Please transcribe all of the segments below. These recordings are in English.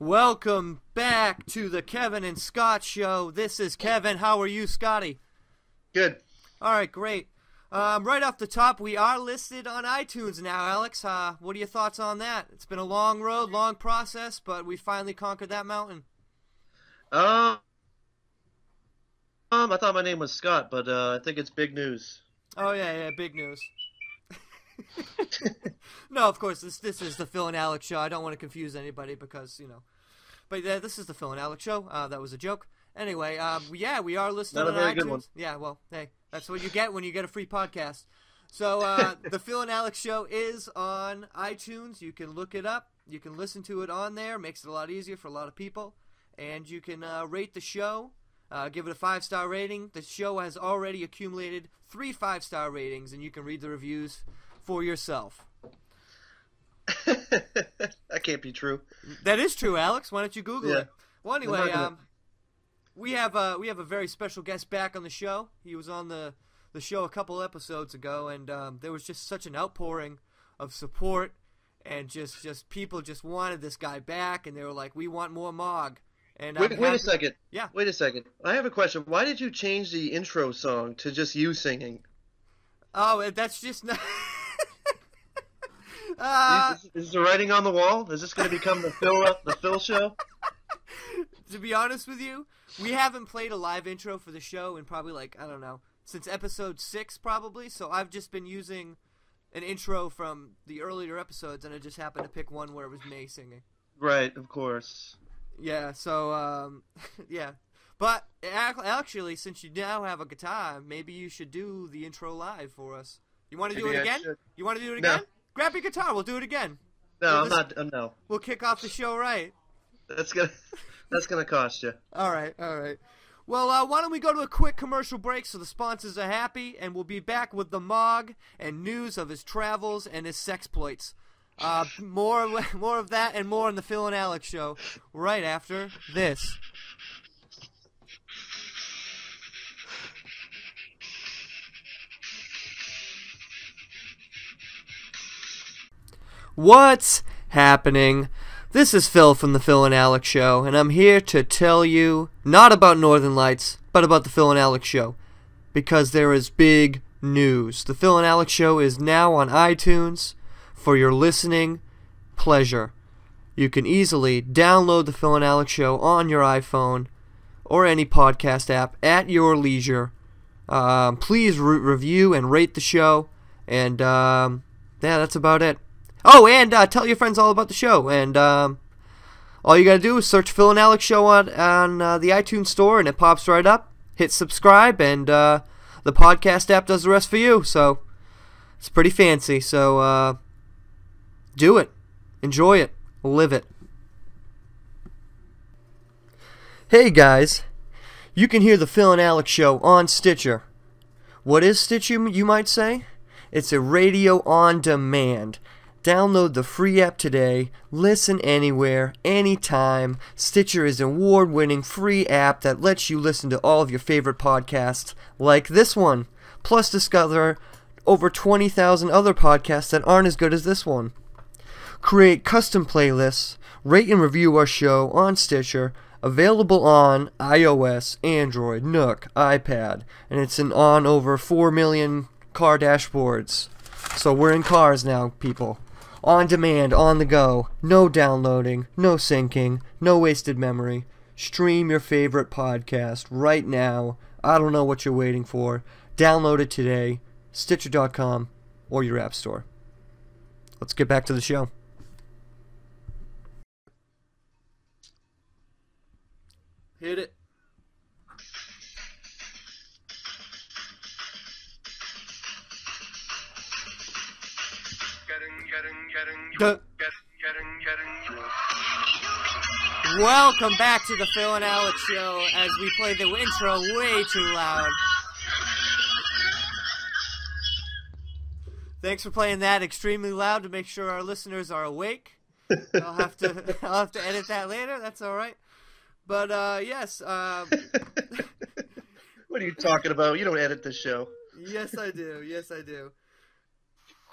Welcome back to the Kevin and Scott Show. This is Kevin. How are you, Scotty? Good. All right, great. Right off the top, we are listed on iTunes now, Alex. What are your thoughts on that? It's been a long road, long process, but we finally conquered that mountain. I thought my name was Scott, but I think it's big news. Oh, yeah, big news. No, of course, this is the Phil and Alex show. I don't want to confuse anybody because, you know. But yeah, this is the Phil and Alex show. That was a joke. Anyway, yeah, we are listed on iTunes. Yeah, well, hey, that's what you get when you get a free podcast. So the Phil and Alex show is on iTunes. You can look it up. You can listen to it on there. Makes it a lot easier for a lot of people. And you can rate the show. Give it a 5-star rating. The show has already accumulated 3 5-star ratings, and you can read the reviews for yourself. That can't be true. That is true, Alex. Why don't you Google it? Well, anyway, we have a very special guest back on the show. He was on the show a couple episodes ago, and there was just such an outpouring of support, and just people just wanted this guy back, and they were like, "We want more Mog." And wait a second. Yeah. Wait a second. I have a question. Why did you change the intro song to just you singing? Oh, that's just not. Is the writing on the wall? Is this going to become the Phil show? To be honest with you, we haven't played a live intro for the show in probably, like, I don't know, since episode 6 probably. So I've just been using an intro from the earlier episodes, and I just happened to pick one where it was May singing. Right, of course. Yeah, so, yeah. But actually, since you now have a guitar, maybe you should do the intro live for us. You want to do it again? You want to do it again? No. Grab your guitar. We'll do it again. No, I'm not. We'll kick off the show right. That's gonna cost you. All right. Well, why don't we go to a quick commercial break so the sponsors are happy, and we'll be back with the Mog and news of his travels and his sexploits. More of that and more on the Phil and Alex show right after this. What's happening? This is Phil from the Phil and Alex show, and I'm here to tell you not about Northern Lights, but about the Phil and Alex show, because there is big news. The Phil and Alex show is now on iTunes. For your listening pleasure, you can easily download the Phil and Alex show on your iPhone or any podcast app at your leisure. Please review and rate the show, and yeah, that's about it. Oh, and tell your friends all about the show, and all you gotta do is search Phil and Alex show on the iTunes store, and it pops right up. Hit subscribe, and the podcast app does the rest for you. So it's pretty fancy. So do it. Enjoy it. Live it. Hey guys, you can hear the Phil and Alex show on Stitcher. What is Stitcher, you might say? It's a radio on demand. Download the free app today. Listen anywhere, anytime. Stitcher is an award-winning free app that lets you listen to all of your favorite podcasts, like this one. Plus discover over 20,000 other podcasts that aren't as good as this one. Create custom playlists, rate and review our show on Stitcher, available on iOS, Android, Nook, iPad, and it's on over 4 million car dashboards. So we're in cars now, people. On demand, on the go, no downloading, no syncing, no wasted memory. Stream your favorite podcast right now. I don't know what you're waiting for. Download it today, Stitcher.com or your app store. Let's get back to the show. Hit it. Welcome back to the Phil and Alex show, as we play the intro way too loud. Thanks for playing that extremely loud to make sure our listeners are awake. I'll have to edit that later. That's all right. But, yes. What are you talking about? You don't edit this show. Yes, I do. Yes, I do.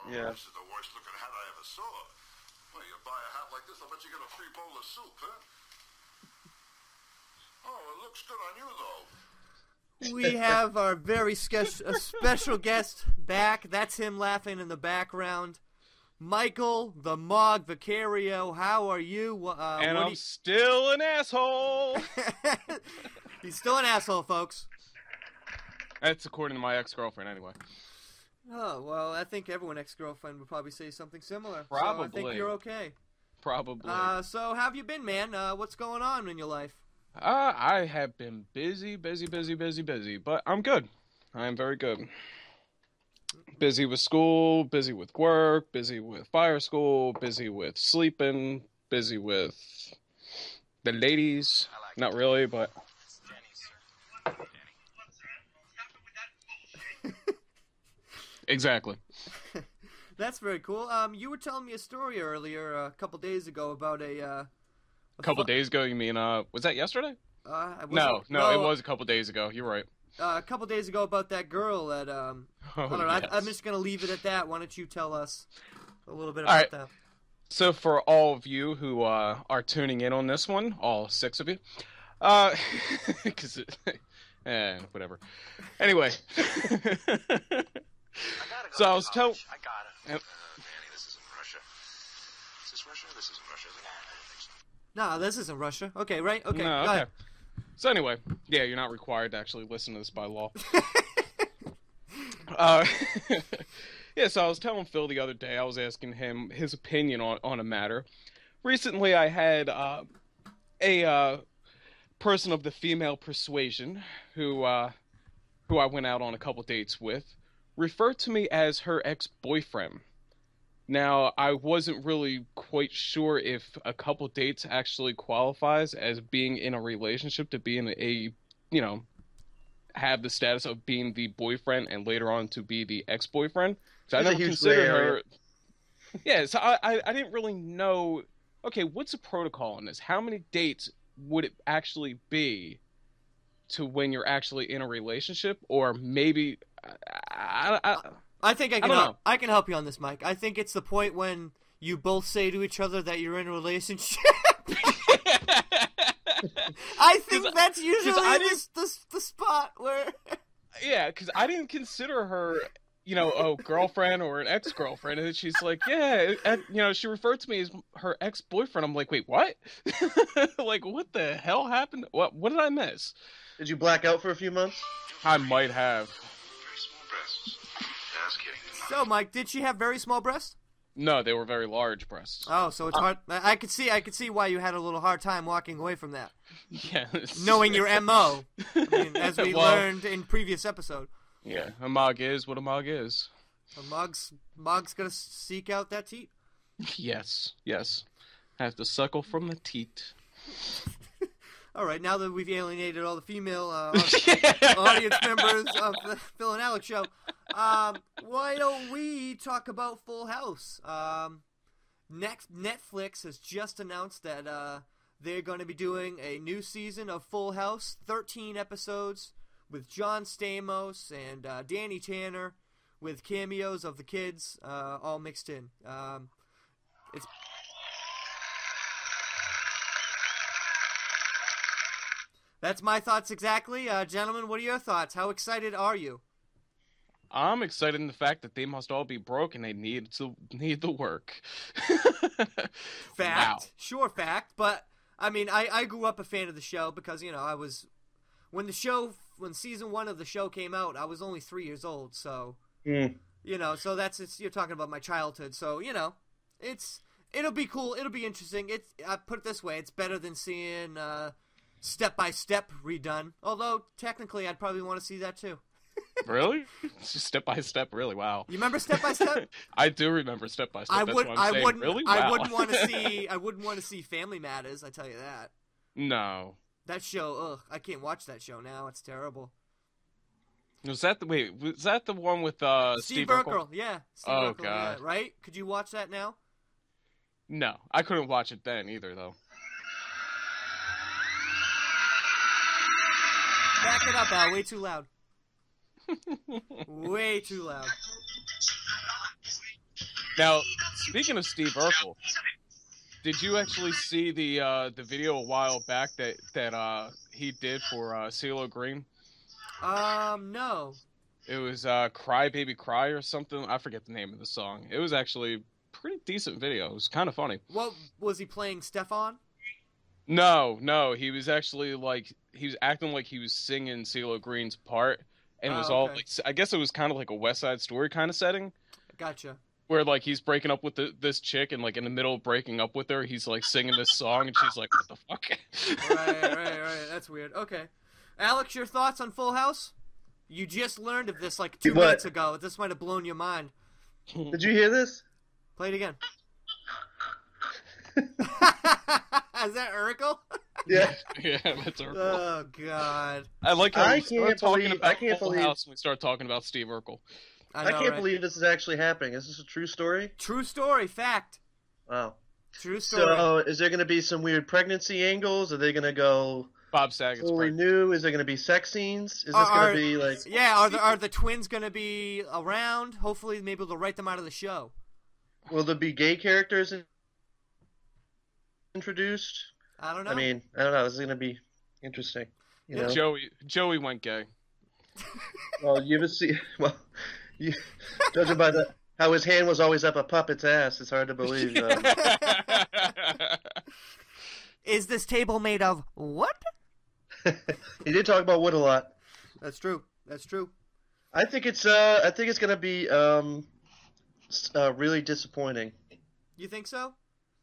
Oh, yeah. This is the worst looking hat I ever saw. Well, you buy a hat like like this, I bet you get a free bowl of soup, huh? Oh, it looks good on you, though. We have our very special guest back. That's him laughing in the background. Michael the Mog Vicario, how are you? And I'm still an asshole. He's still an asshole, folks. That's according to my ex-girlfriend, anyway. Oh, well, I think everyone ex-girlfriend would probably say something similar. Probably. So I think you're okay. Probably. So how have you been, man? What's going on in your life? I have been busy, but I'm good. I am very good. Busy with school, busy with work, busy with fire school, busy with sleeping, busy with the ladies. Not really, but... Exactly. That's very cool. You were telling me a story earlier, a couple days ago, about a couple days ago? You mean was that yesterday? No, it was a couple days ago. You're right. A couple days ago about that girl at I don't know, yes. I'm just gonna leave it at that. Why don't you tell us a little bit about that? So for all of you who are tuning in on this one, all six of you, because whatever. Anyway. So I was told. I got it. Yep. Danny, this isn't Russia. Is this Russia? This isn't Russia. No, this isn't Russia. Okay, right? Okay. No, okay. Ahead. So anyway, yeah, you're not required to actually listen to this by law. Yeah, so I was telling Phil the other day. I was asking him his opinion on a matter. Recently, I had a person of the female persuasion who I went out on a couple dates with. Referred to me as her ex-boyfriend. Now, I wasn't really quite sure if a couple dates actually qualifies as being in a relationship to be in a, you know, have the status of being the boyfriend and later on to be the ex-boyfriend. So that's I never considered her. Yeah, so I didn't really know, okay, what's the protocol on this? How many dates would it actually be to when you're actually in a relationship? Or maybe... I think I can help. I can help you on this, Mike. I think it's the point when you both say to each other that you're in a relationship. I think that's usually the spot where. Yeah, because I didn't consider her, you know, a girlfriend or an ex-girlfriend, and she's like, yeah, and, you know, she referred to me as her ex-boyfriend. I'm like, wait, what? Like, what the hell happened? What did I miss? Did you black out for a few months? I might have. So, Mike, did she have very small breasts? No, they were very large breasts. Oh, so it's hard. I could see why you had a little hard time walking away from that. Yes. Knowing your M.O., I mean, as we learned in previous episode. Yeah, a mog is what a mog is. A mog's gonna seek out that teat. Yes, yes. Have to suckle from the teat. All right, now that we've alienated all the female audience members of the Phil and Alex show, why don't we talk about Full House? Next, Netflix has just announced that they're going to be doing a new season of Full House, 13 episodes, with John Stamos and Danny Tanner, with cameos of the kids all mixed in. It's... That's my thoughts exactly. Gentlemen, what are your thoughts? How excited are you? I'm excited in the fact that they must all be broke and they need the work. Fact. Wow. Sure, fact. But, I mean, I grew up a fan of the show because, you know, I was... When season one of the show came out, I was only 3 years old. So, you know, so that's... you're talking about my childhood. So, you know, it'll be cool. It'll be interesting. I put it this way. It's better than seeing... Step-by-step redone. Although, technically, I'd probably want to see that, too. Really? It's just Step-by-step, really? Wow. You remember Step-by-step? I do remember Step-by-step. I wouldn't want to see... I wouldn't want to see Family Matters, I tell you that. No. That show, ugh. I can't watch that show now. It's terrible. Was that the one with Steve Urkel? Yeah. Steve Urkel, God. Yeah, right? Could you watch that now? No. I couldn't watch it then, either, though. Back it up, Al. Way too loud. Way too loud. Now, speaking of Steve Urkel, Did you actually see the video a while back that he did for CeeLo Green? No. It was Cry Baby Cry or something. I forget the name of the song. It was actually a pretty decent video. It was kind of funny. What was he playing, Stefan? No. He was actually acting like he was singing CeeLo Green's part, and it was all like, I guess it was kind of like a West Side Story kind of setting. Gotcha. Where like he's breaking up with this chick, and like in the middle of breaking up with her, he's like singing this song, and she's like, "What the fuck?" Right. That's weird. Okay, Alex, your thoughts on Full House? You just learned of this like 2 minutes ago. This might have blown your mind. Did you hear this? Play it again. Is that Urkel? Yeah, that's Urkel. Oh God! I like how we start talking about Full House and we start talking about Steve Urkel. I can't believe this is actually happening. Is this a true story? True story, fact. Wow. True story. So, is there going to be some weird pregnancy angles? Are they going to go Bob Saget's fully new? Is there going to be sex scenes? Is this going to be like? Yeah. Are the twins going to be around? Hopefully, maybe they'll write them out of the show. Will there be gay characters introduced? I don't know. I mean, I don't know. This is going to be interesting. You know? Joey went gay. Well, you ever see? Well. Yeah. Judging by how his hand was always up a puppet's ass, it's hard to believe. Is this table made of wood? He did talk about wood a lot. That's true. I think it's gonna be really disappointing. You think so?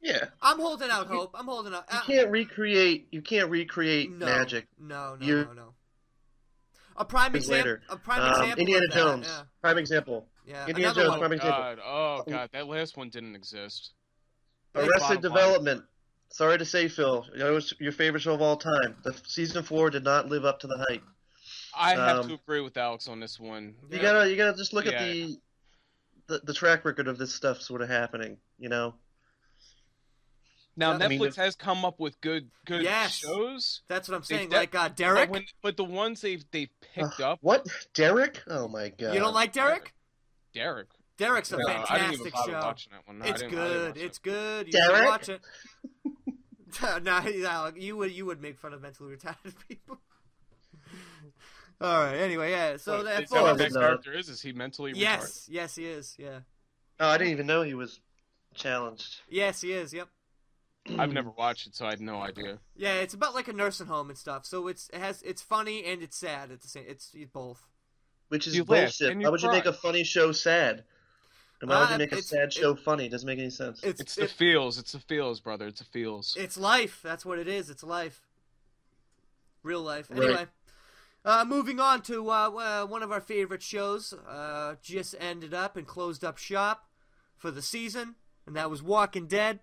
Yeah. I'm holding out hope. I'm holding out. You can't recreate magic. No. A prime example. Indiana Jones. Yeah. Prime example. Yeah. Indiana Jones. Prime example. Oh God, that last one didn't exist. Arrested Development. Sorry to say, Phil, it was your favorite show of all time. The season 4 did not live up to the hype. I have to agree with Alex on this one. You gotta just look at the track record of this stuff sort of happening. You know. Now Netflix has come up with good shows. That's what I'm saying. Derek, but the ones they've picked up. What, Derek? Oh my God! You don't like Derek? Derek's a fantastic show. I didn't even bother watching that one. It's good. You should watch it. No, you would make fun of mentally retarded people. All right. Anyway, yeah. So that's all. The next character is he mentally retarded? Yes, he is. Yeah. Oh, I didn't even know he was challenged. Yes, he is. Yep. I've never watched it, so I had no idea. Yeah, it's about like a nursing home and stuff. So it's funny and it's sad at the same. It's both. Which is bullshit. Why would you make a funny show sad? And why would you make a sad show funny? It doesn't make any sense. It's the feels. It's the feels, brother. It's the feels. It's life. That's what it is. It's life. Real life. Right. Anyway, moving on to one of our favorite shows. Just ended up and closed up shop for the season, and that was Walking Dead.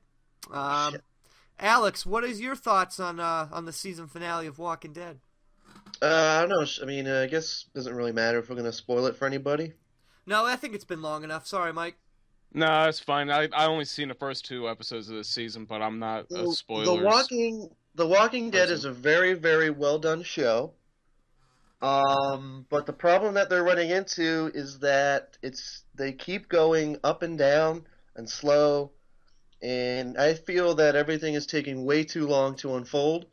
Alex, what is your thoughts on the season finale of Walking Dead? I don't know. I mean, I guess it doesn't really matter if we're going to spoil it for anybody. No, I think it's been long enough. Sorry, Mike. No, it's fine. I only seen the first 2 episodes of this season, but I'm not a spoiler. The Walking Dead is a very, very well done show. But the problem that they're running into is that they keep going up and down and slow. And I feel that everything is taking way too long to unfold.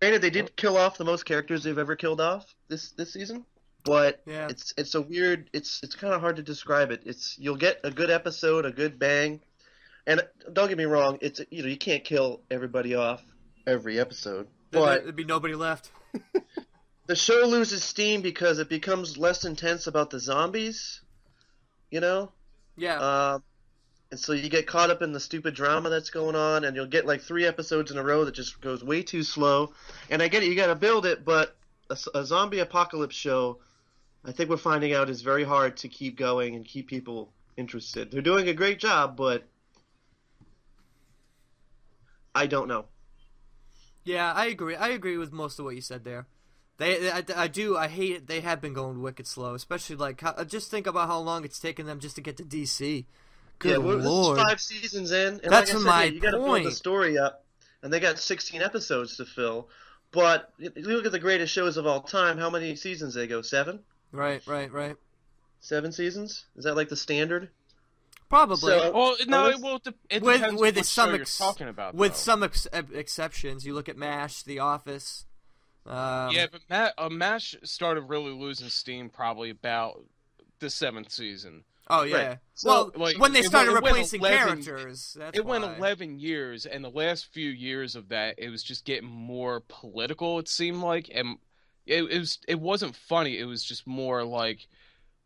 Granted, they did kill off the most characters they've ever killed off this season, but it's a weird. It's kind of hard to describe it. You'll get a good episode, a good bang, and don't get me wrong. It's you can't kill everybody off every episode, but there'd be nobody left. The show loses steam because it becomes less intense about the zombies. You know. Yeah. And so you get caught up in the stupid drama that's going on, and you'll get like 3 episodes in a row that just goes way too slow. And I get it, you got to build it, but a zombie apocalypse show, I think we're finding out, is very hard to keep going and keep people interested. They're doing a great job, but I don't know. Yeah, I agree. I agree with most of what you said there. I hate it. They have been going wicked slow, especially like just think about how long it's taken them just to get to DC. Good Lord. 5 seasons in, and that's like I said, you got to build the story up, and they got 16 episodes to fill. But if you look at the greatest shows of all time, how many seasons they go? 7? Right. 7 seasons? Is that like the standard? Probably. So, well, no, it will. It depends with some talking about. With though. Some exceptions, you look at MASH, The Office. Yeah, but MASH started really losing steam probably about the seventh season. Oh yeah. Right. So, well, like, when they started replacing 11 characters, that's it why. Went 11 years, and the last few years of that, it was just getting more political. It seemed like, and it wasn't funny. It was just more like,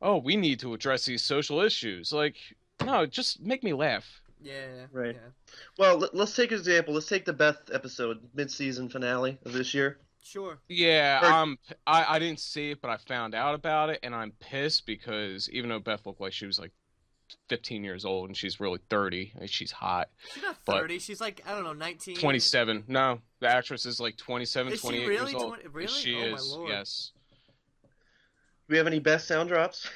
oh, we need to address these social issues. Like, no, just make me laugh. Yeah. Right. Yeah. Well, let's take an example. Let's take the Beth episode, mid-season finale of this year. Sure. Yeah, I didn't see it, but I found out about it, and I'm pissed because even though Beth looked like she was like 15 years old and she's really 30, and she's hot. She's not 30. She's like, I don't know, 19. 27. No, the actress is like 27, is 28 she really years old. Really? She oh, is, my Lord. Yes. Do we have any best sound drops?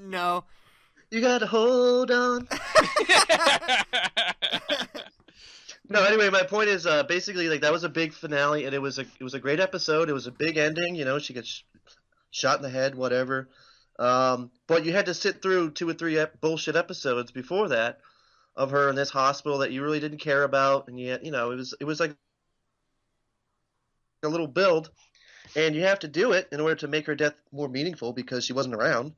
No. You gotta hold on. No, anyway, my point is basically like that was a big finale, and it was a great episode. It was a big ending, you know. She gets shot in the head, whatever. But you had to sit through 2 or 3 bullshit episodes before that of her in this hospital that you really didn't care about, and yet, you know, it was like a little build, and you have to do it in order to make her death more meaningful because she wasn't around.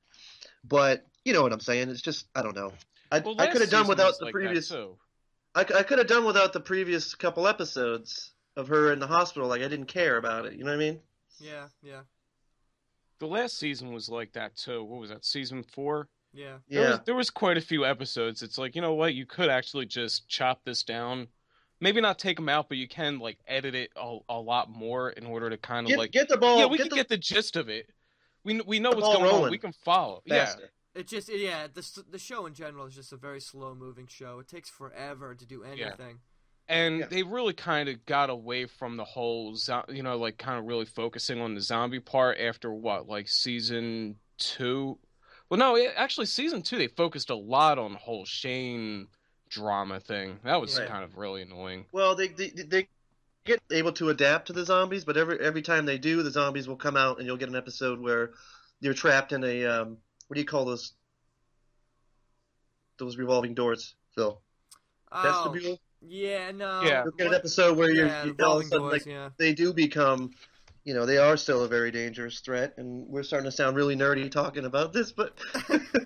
But you know what I'm saying? It's just I don't know. I could have done without the previous. I could have done without the previous couple episodes of her in the hospital. Like, I didn't care about it. You know what I mean? Yeah, yeah. The last season was like that, too. What was that, season 4? Yeah. There was quite a few episodes. It's like, you know what? You could actually just chop this down. Maybe not take them out, but you can, like, edit it a lot more in order to kind of, like... Get the ball... Yeah, we can get the gist of it. We know what's going on. We can follow. Faster. Yeah. It just, yeah, the show in general is just a very slow-moving show. It takes forever to do anything. Yeah. And yeah. They really kind of got away from the whole, you know, like kind of really focusing on the zombie part after what, like season 2? Well, no, actually season 2, they focused a lot on the whole Shane drama thing. That was right. Kind of really annoying. Well, they get able to adapt to the zombies, but every time they do, the zombies will come out and you'll get an episode where you're trapped in a... what do you call those? Those revolving doors, Phil. Oh, vestibule? Yeah, no. Yeah. You'll get an episode where you're all of a sudden, doors, like, yeah. They do become, you know, they are still a very dangerous threat, and we're starting to sound really nerdy talking about this, but...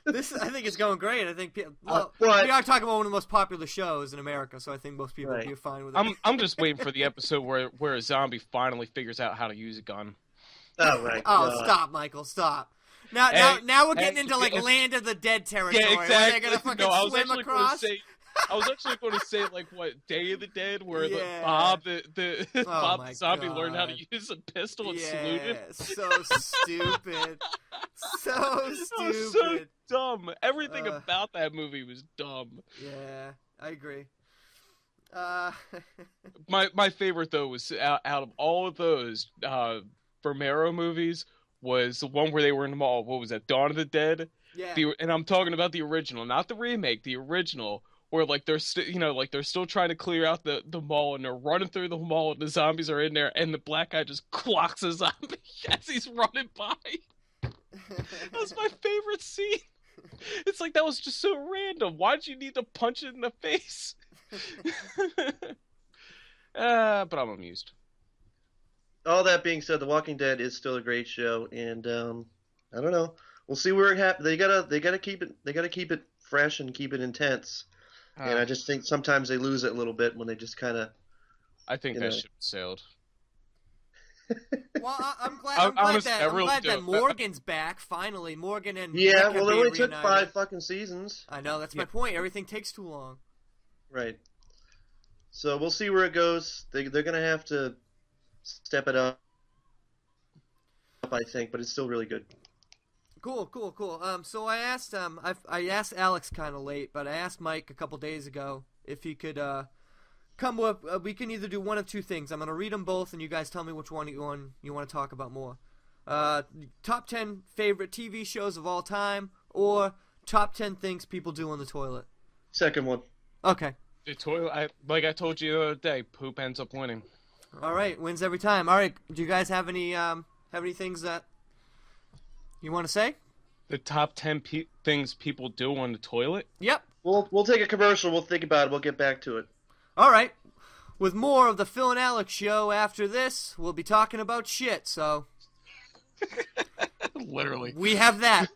This, I think it's going great. I think we are talking about one of the most popular shows in America, so I think most people will be fine with it. I'm just waiting for the episode where a zombie finally figures out how to use a gun. Oh, right. Oh, stop, Michael, stop. Now we're getting into like Land of the Dead territory. Yeah, exactly. They're gonna fucking swim across. I was actually going to say like what Day of the Dead, where Bob the zombie learned how to use a pistol and saluted. So stupid. So stupid. That was so dumb. Everything about that movie was dumb. Yeah, I agree. My favorite though was out of all of those Romero movies. Was the one where they were in the mall. What was that? Dawn of the Dead? Yeah. And I'm talking about the original, not the remake, the original, where like they're still trying to clear out the mall and they're running through the mall and the zombies are in there and the black guy just clocks a zombie as he's running by. That was my favorite scene. It's like that was just so random. Why'd you need to punch it in the face? But I'm amused. All that being said, The Walking Dead is still a great show, and I don't know. We'll see where it happens. They gotta keep it. They gotta keep it fresh and keep it intense. And I just think sometimes they lose it a little bit when they just kind of. I think that ship sailed. Well, I'm glad that Morgan's back finally. Morgan and Rick well, it only reunited. Took 5 fucking seasons. I know that's my point. Everything takes too long. Right. So we'll see where it goes. They're gonna have to. Step it up, I think, but it's still really good. Cool. So I asked I asked Alex kind of late, but I asked Mike a couple days ago if he could come up. We can either do one of 2 things. I'm gonna read them both, and you guys tell me which one you want to talk about more. Top 10 favorite TV shows of all time, or top 10 things people do on the toilet. Second one. Okay. The toilet. Like I told you the other day, poop ends up winning. All right, wins every time. All right, do you guys have any things that you want to say? The top 10 things people do on the toilet? Yep. We'll take a commercial. We'll think about it. We'll get back to it. All right. With more of the Phil and Alex show after this, we'll be talking about shit, so. Literally. We have that.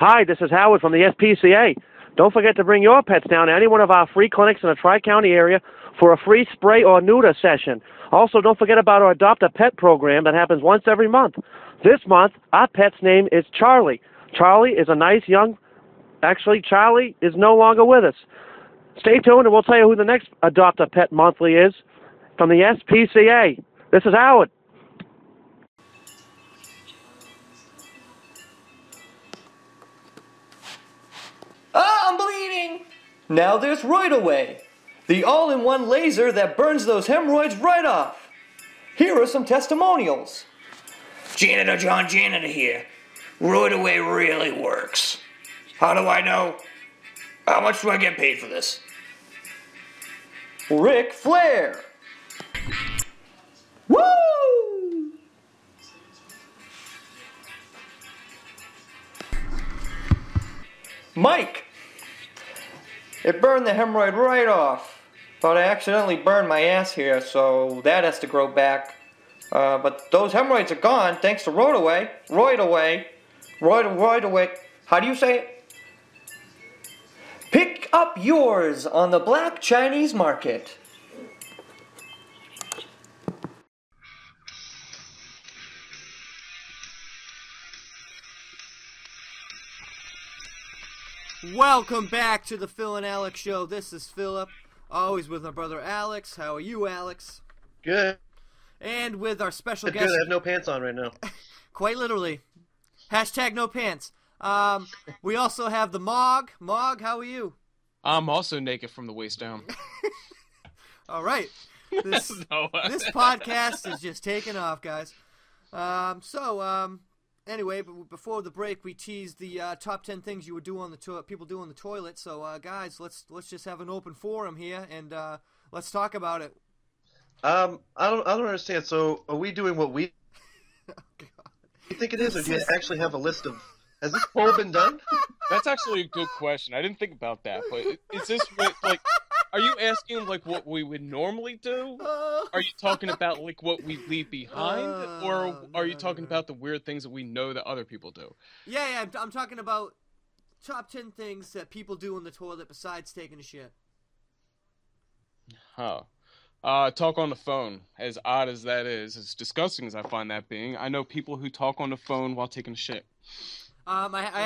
Hi, this is Howard from the SPCA. Don't forget to bring your pets down to any one of our free clinics in the Tri-County area for a free spray or neuter session. Also, don't forget about our Adopt-a-Pet program that happens once every month. This month, our pet's name is Charlie. Charlie is a nice young... Actually, Charlie is no longer with us. Stay tuned and we'll tell you who the next Adopt-a-Pet monthly is from the SPCA. This is Howard. I'm bleeding! Now there's Roidaway, the all-in-one laser that burns those hemorrhoids right off. Here are some testimonials. Janitor John Janitor here. Roidaway really works. How do I know? How much do I get paid for this? Ric Flair. Woo! Mike. It burned the hemorrhoid right off, but I accidentally burned my ass here, so that has to grow back. But those hemorrhoids are gone thanks to Roidaway. Roidaway. How do you say it? Pick up yours on the black Chinese market. Welcome back to the Phil and Alex show. This is Philip, always with my brother Alex. How are you, Alex? Good. And with our special guest. Good. I have no pants on right now. Quite literally. Hashtag no pants. We also have the Mog. Mog, how are you? I'm also naked from the waist down. All right. This podcast is just taking off, guys. Anyway, but before the break, we teased the top 10 things you would do on the people do on the toilet. So, guys, let's just have an open forum here and let's talk about it. I don't understand. So, are we doing what we? Oh, God. You think it is, or do you actually have a list of? Has this poll been done? That's actually a good question. I didn't think about that, but is this what, like, are you asking, like, what we would normally do? Are you talking about, like, what we leave behind? Or are you talking about the weird things that we know that other people do? Yeah, I'm talking about top 10 things that people do in the toilet besides taking a shit. Huh. Talk on the phone, as odd as that is, as disgusting as I find that being, I know people who talk on the phone while taking a shit. I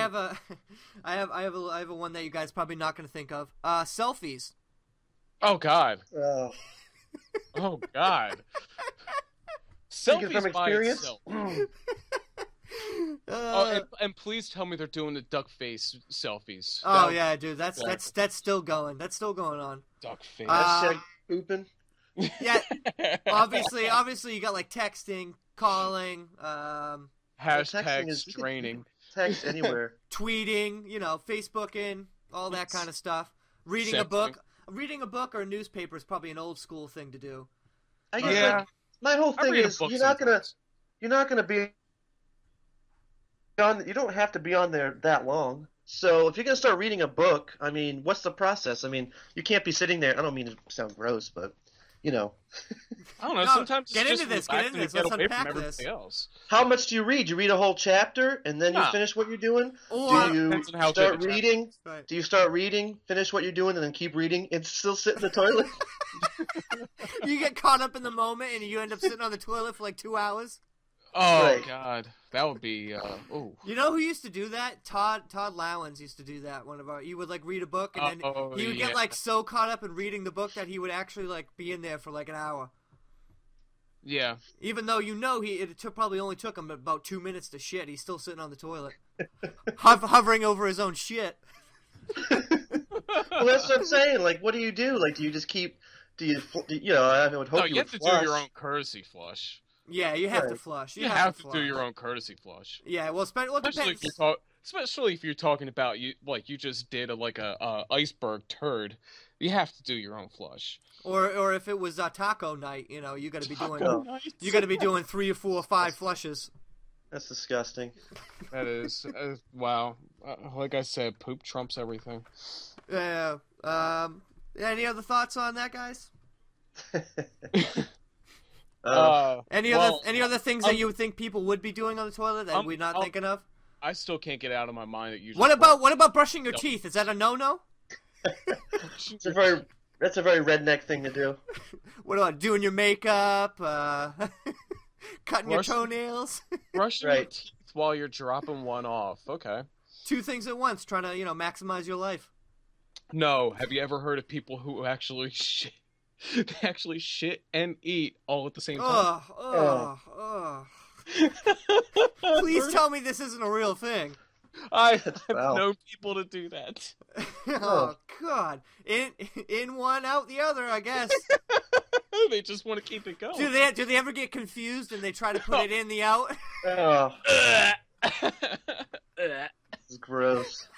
have a one that you guys are probably not going to think of. Selfies. Oh God. Oh God. Selfies from experience? By itself. And please tell me they're doing the duck face selfies. Oh that, yeah, dude, that's still going. That's still going on. Duck face. Pooping. Yeah. Obviously, you got like texting, calling. Hashtag straining. Text anywhere. Tweeting, you know, Facebooking, all that kind of stuff. Reading a book. Reading a book or a newspaper is probably an old school thing to do. I guess like, my whole thing is you're not gonna be on. You don't have to be on there that long. So if you're gonna start reading a book, I mean, what's the process? I mean, you can't be sitting there. I don't mean to sound gross, but. You know, I don't know. No, sometimes it's get into this. Let's unpack this. Else. How much do you read? You read a whole chapter and then you finish what you're doing? Or do you start reading? Right. Do you start reading, finish what you're doing, and then keep reading and still sit in the toilet? You get caught up in the moment and you end up sitting on the toilet for like 2 hours. Oh right. God, that would be. You know who used to do that? Todd Lowens used to do that. One of our, you would like read a book and then he would get like so caught up in reading the book that he would actually like be in there for like an hour. Yeah. Even though you know it probably only took him about 2 minutes to shit. He's still sitting on the toilet, hovering over his own shit. Well, that's what I'm saying. Like, what do you do? Like, do you just keep? Do you? You know, I would hope you have to do your own courtesy flush. Yeah, you have to flush. You have to do your own courtesy flush. Yeah, well, it depends. Especially if you're especially if you're talking about you just did a iceberg turd. You have to do your own flush. Or if it was taco night, you know, you got to be doing 3 or 4 or 5 flushes. That's disgusting. That is wow. Like I said, poop trumps everything. Yeah. Any other thoughts on that, guys? Any other things that you would think people would be doing on the toilet that we're not thinking of? I still can't get out of my mind that you. What about brushing your teeth? Is that a no-no? That's a very redneck thing to do. What about doing your makeup? Cutting your toenails? Brushing your teeth while you're dropping one off. Okay. 2 things at once, trying to maximize your life. No, have you ever heard of people who actually shit? They actually shit and eat all at the same time. Please tell me this isn't a real thing. I've known people to do that. Oh God! In one, out the other. I guess they just want to keep it going. Do they ever get confused and they try to put it in the out? Oh, this is gross.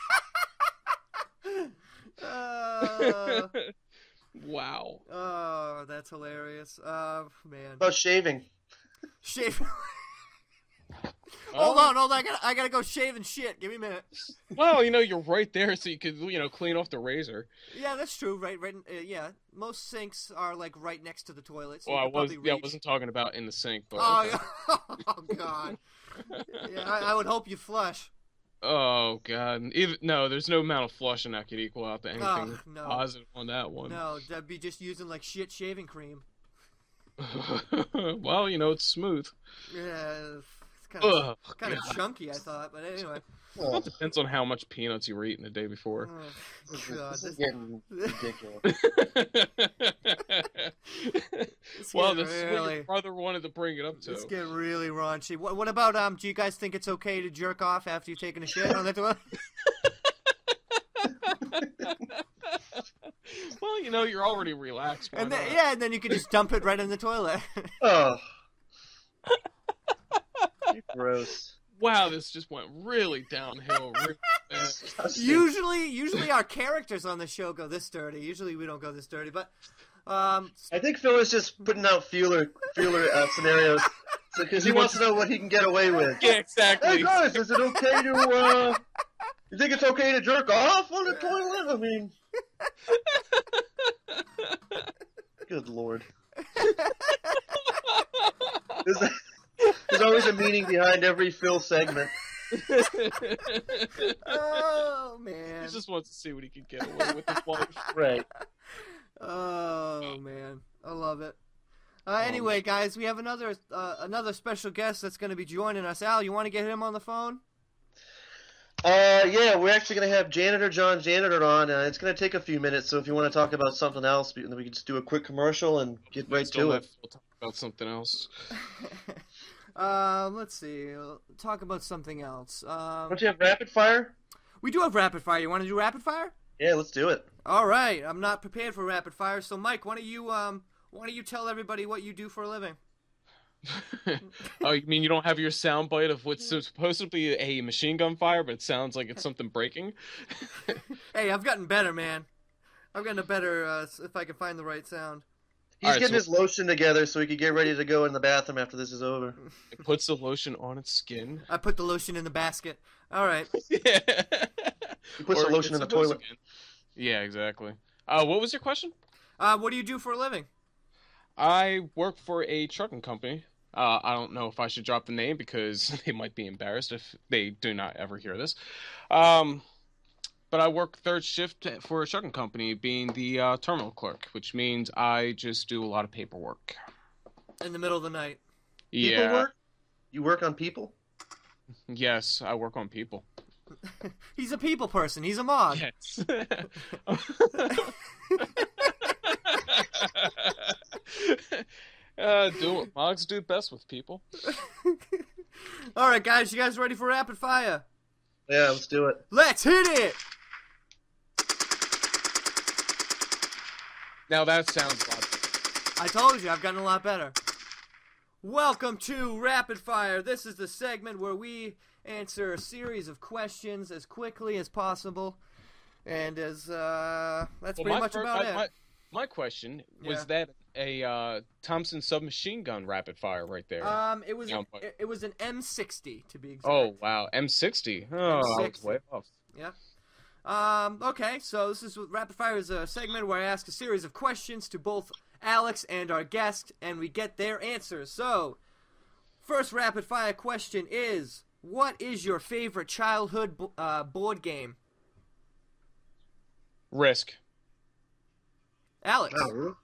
Wow. Oh, that's hilarious. Oh, man. About shaving. Shaving. Hold on. I gotta go shave and shit. Give me a minute. Well, you're right there, so you could, clean off the razor. Yeah, that's true. Right. Yeah, most sinks are like right next to the toilet. So I wasn't talking about in the sink, but. Oh God. Yeah, I would hope you flush. Oh God! There's no amount of flushing that could equal out to anything positive on that one. No, that'd be just using like shit shaving cream. Well, it's smooth. Yeah, it's kind of chunky, I thought, but anyway. Well, it depends on how much peanuts you were eating the day before. Oh, God, this is getting ridiculous. Well, this is what your brother wanted to bring it up to. It's getting really raunchy. What about, do you guys think it's okay to jerk off after you've taken a shit on that toilet? Well, you're already relaxed. And then you can just dump it right in the toilet. Oh. Gross. Wow, this just went really downhill. Usually our characters on the show go this dirty. Usually we don't go this dirty, but I think Phil is just putting out feeler scenarios because he wants to know what he can get away with. Yeah, exactly. Hey guys, is it okay to? You think it's okay to jerk off on the toilet? I mean, good Lord. There's always a meaning behind every Phil segment. Oh, man. He just wants to see what he can get away with his wife. Right. Oh, man. I love it. Anyway, guys, we have another special guest that's going to be joining us. Al, you want to get him on the phone? Yeah, we're actually going to have Janitor John Janitor on. It's going to take a few minutes, so if you want to talk about something else, we can just do a quick commercial and get right to it. We'll talk about something else. Let's see. We'll talk about something else. Don't you have rapid fire? We do have rapid fire. You want to do rapid fire? Yeah, let's do it. All right. I'm not prepared for rapid fire, so Mike, why don't you tell everybody what you do for a living? Oh, you mean you don't have your sound bite of what's supposed to be a machine gun fire, but it sounds like it's something breaking? Hey, I've gotten better, man. I've gotten a better if I can find the right sound. He's getting his lotion together so he can get ready to go in the bathroom after this is over. It puts the lotion on its skin. I put the lotion in the basket. All right. Yeah. He puts the lotion in the toilet. Again. Yeah, exactly. What was your question? What do you do for a living? I work for a trucking company. I don't know if I should drop the name because they might be embarrassed if they do not ever hear this. But I work third shift for a trucking company, being the terminal clerk, which means I just do a lot of paperwork. In the middle of the night. Yeah. People work? You work on people? Yes, I work on people. He's a people person. He's a mog. Yes. Do what mogs do best with people. All right, guys. You guys ready for rapid fire? Yeah, let's do it. Let's hit it! Now that sounds a lot better. I told you, I've gotten a lot better. Welcome to Rapid Fire. This is the segment where we answer a series of questions as quickly as possible. And as that's well, pretty much about it. My question was that a Thompson submachine gun rapid fire right there. It was an M60 to be exact. Oh wow, M60. Oh, M60. I was way off. Yeah. Okay, so this is rapid fire is a segment where I ask a series of questions to both Alex and our guest, and we get their answers. So, first rapid fire question is: what is your favorite childhood board game? Risk. Alex. Oh,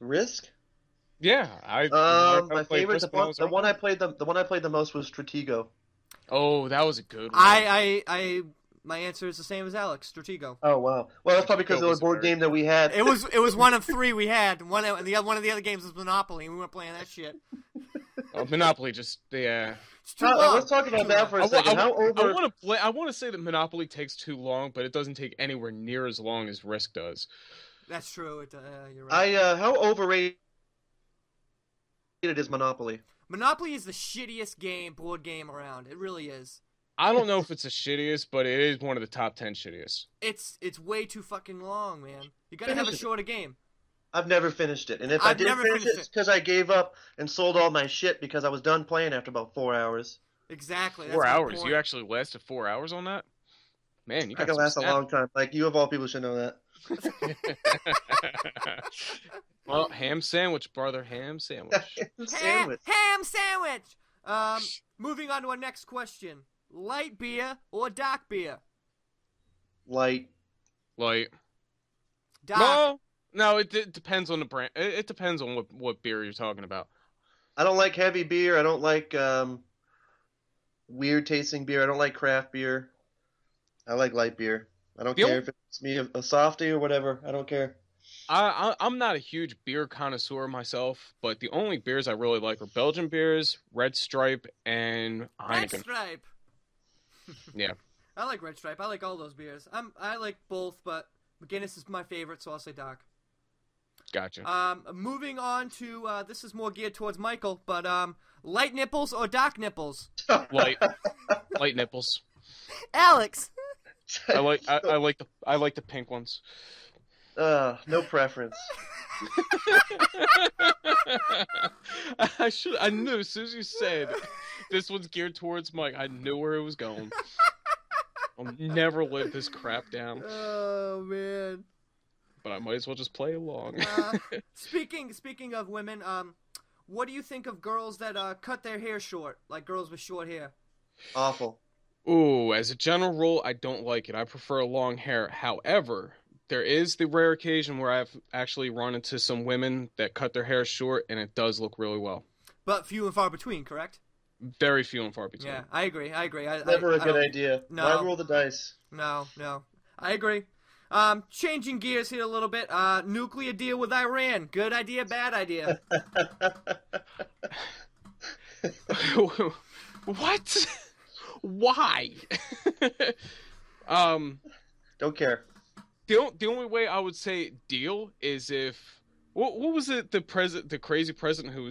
Risk? Yeah. My favorite, the one I played the most was Stratego. Oh, that was a good one. My answer is the same as Alex, Stratego. Oh wow. Well, that's probably because it was a board game that we had. It was one of three we had. One of the other games was Monopoly, and we weren't playing that shit. Oh, Monopoly just let's talk about that for a second. I want to say that Monopoly takes too long, but it doesn't take anywhere near as long as Risk does. That's true. You're right. How overrated is Monopoly? Monopoly is the shittiest board game around. It really is. I don't know if it's the shittiest, but it is one of the top 10 shittiest. It's way too fucking long, man. You gotta have a shorter game. I've never finished it, and if I didn't finish it, it's because I gave up and sold all my shit because I was done playing after about 4 hours. Exactly. 4 hours? You actually lasted 4 hours on that? Man, you got to last a long time. Like, you of all people should know that. Well, ham sandwich, brother. Ham sandwich. Ham sandwich. Moving on to our next question: light beer or dark beer? Light. Dark. No. It depends on the brand. It depends on what beer you're talking about. I don't like heavy beer. I don't like weird tasting beer. I don't like craft beer. I like light beer. I don't care if it's me a softie or whatever. I don't care. I'm not a huge beer connoisseur myself, but the only beers I really like are Belgian beers, Red Stripe, and Heineken. Red Stripe. Yeah. I like Red Stripe. I like all those beers. I like both, but Guinness is my favorite, so I'll say Doc. Gotcha. Moving on to this is more geared towards Michael, but light nipples or dark nipples? Light nipples. Alex. I like the pink ones. No preference. I knew as soon as you said this one's geared towards Mike, I knew where it was going. I'll never let this crap down. Oh man! But I might as well just play along. Speaking of women, what do you think of girls that cut their hair short, like girls with short hair? Awful. Ooh, as a general rule, I don't like it. I prefer long hair. However, there is the rare occasion where I've actually run into some women that cut their hair short, and it does look really well. But few and far between, correct? Very few and far between. Yeah, I agree. Never a good idea. No. Why roll the dice? No. I agree. Changing gears here a little bit. Nuclear deal with Iran. Good idea, bad idea? What? Why? Don't care. The only way I would say deal is if what was it the crazy president who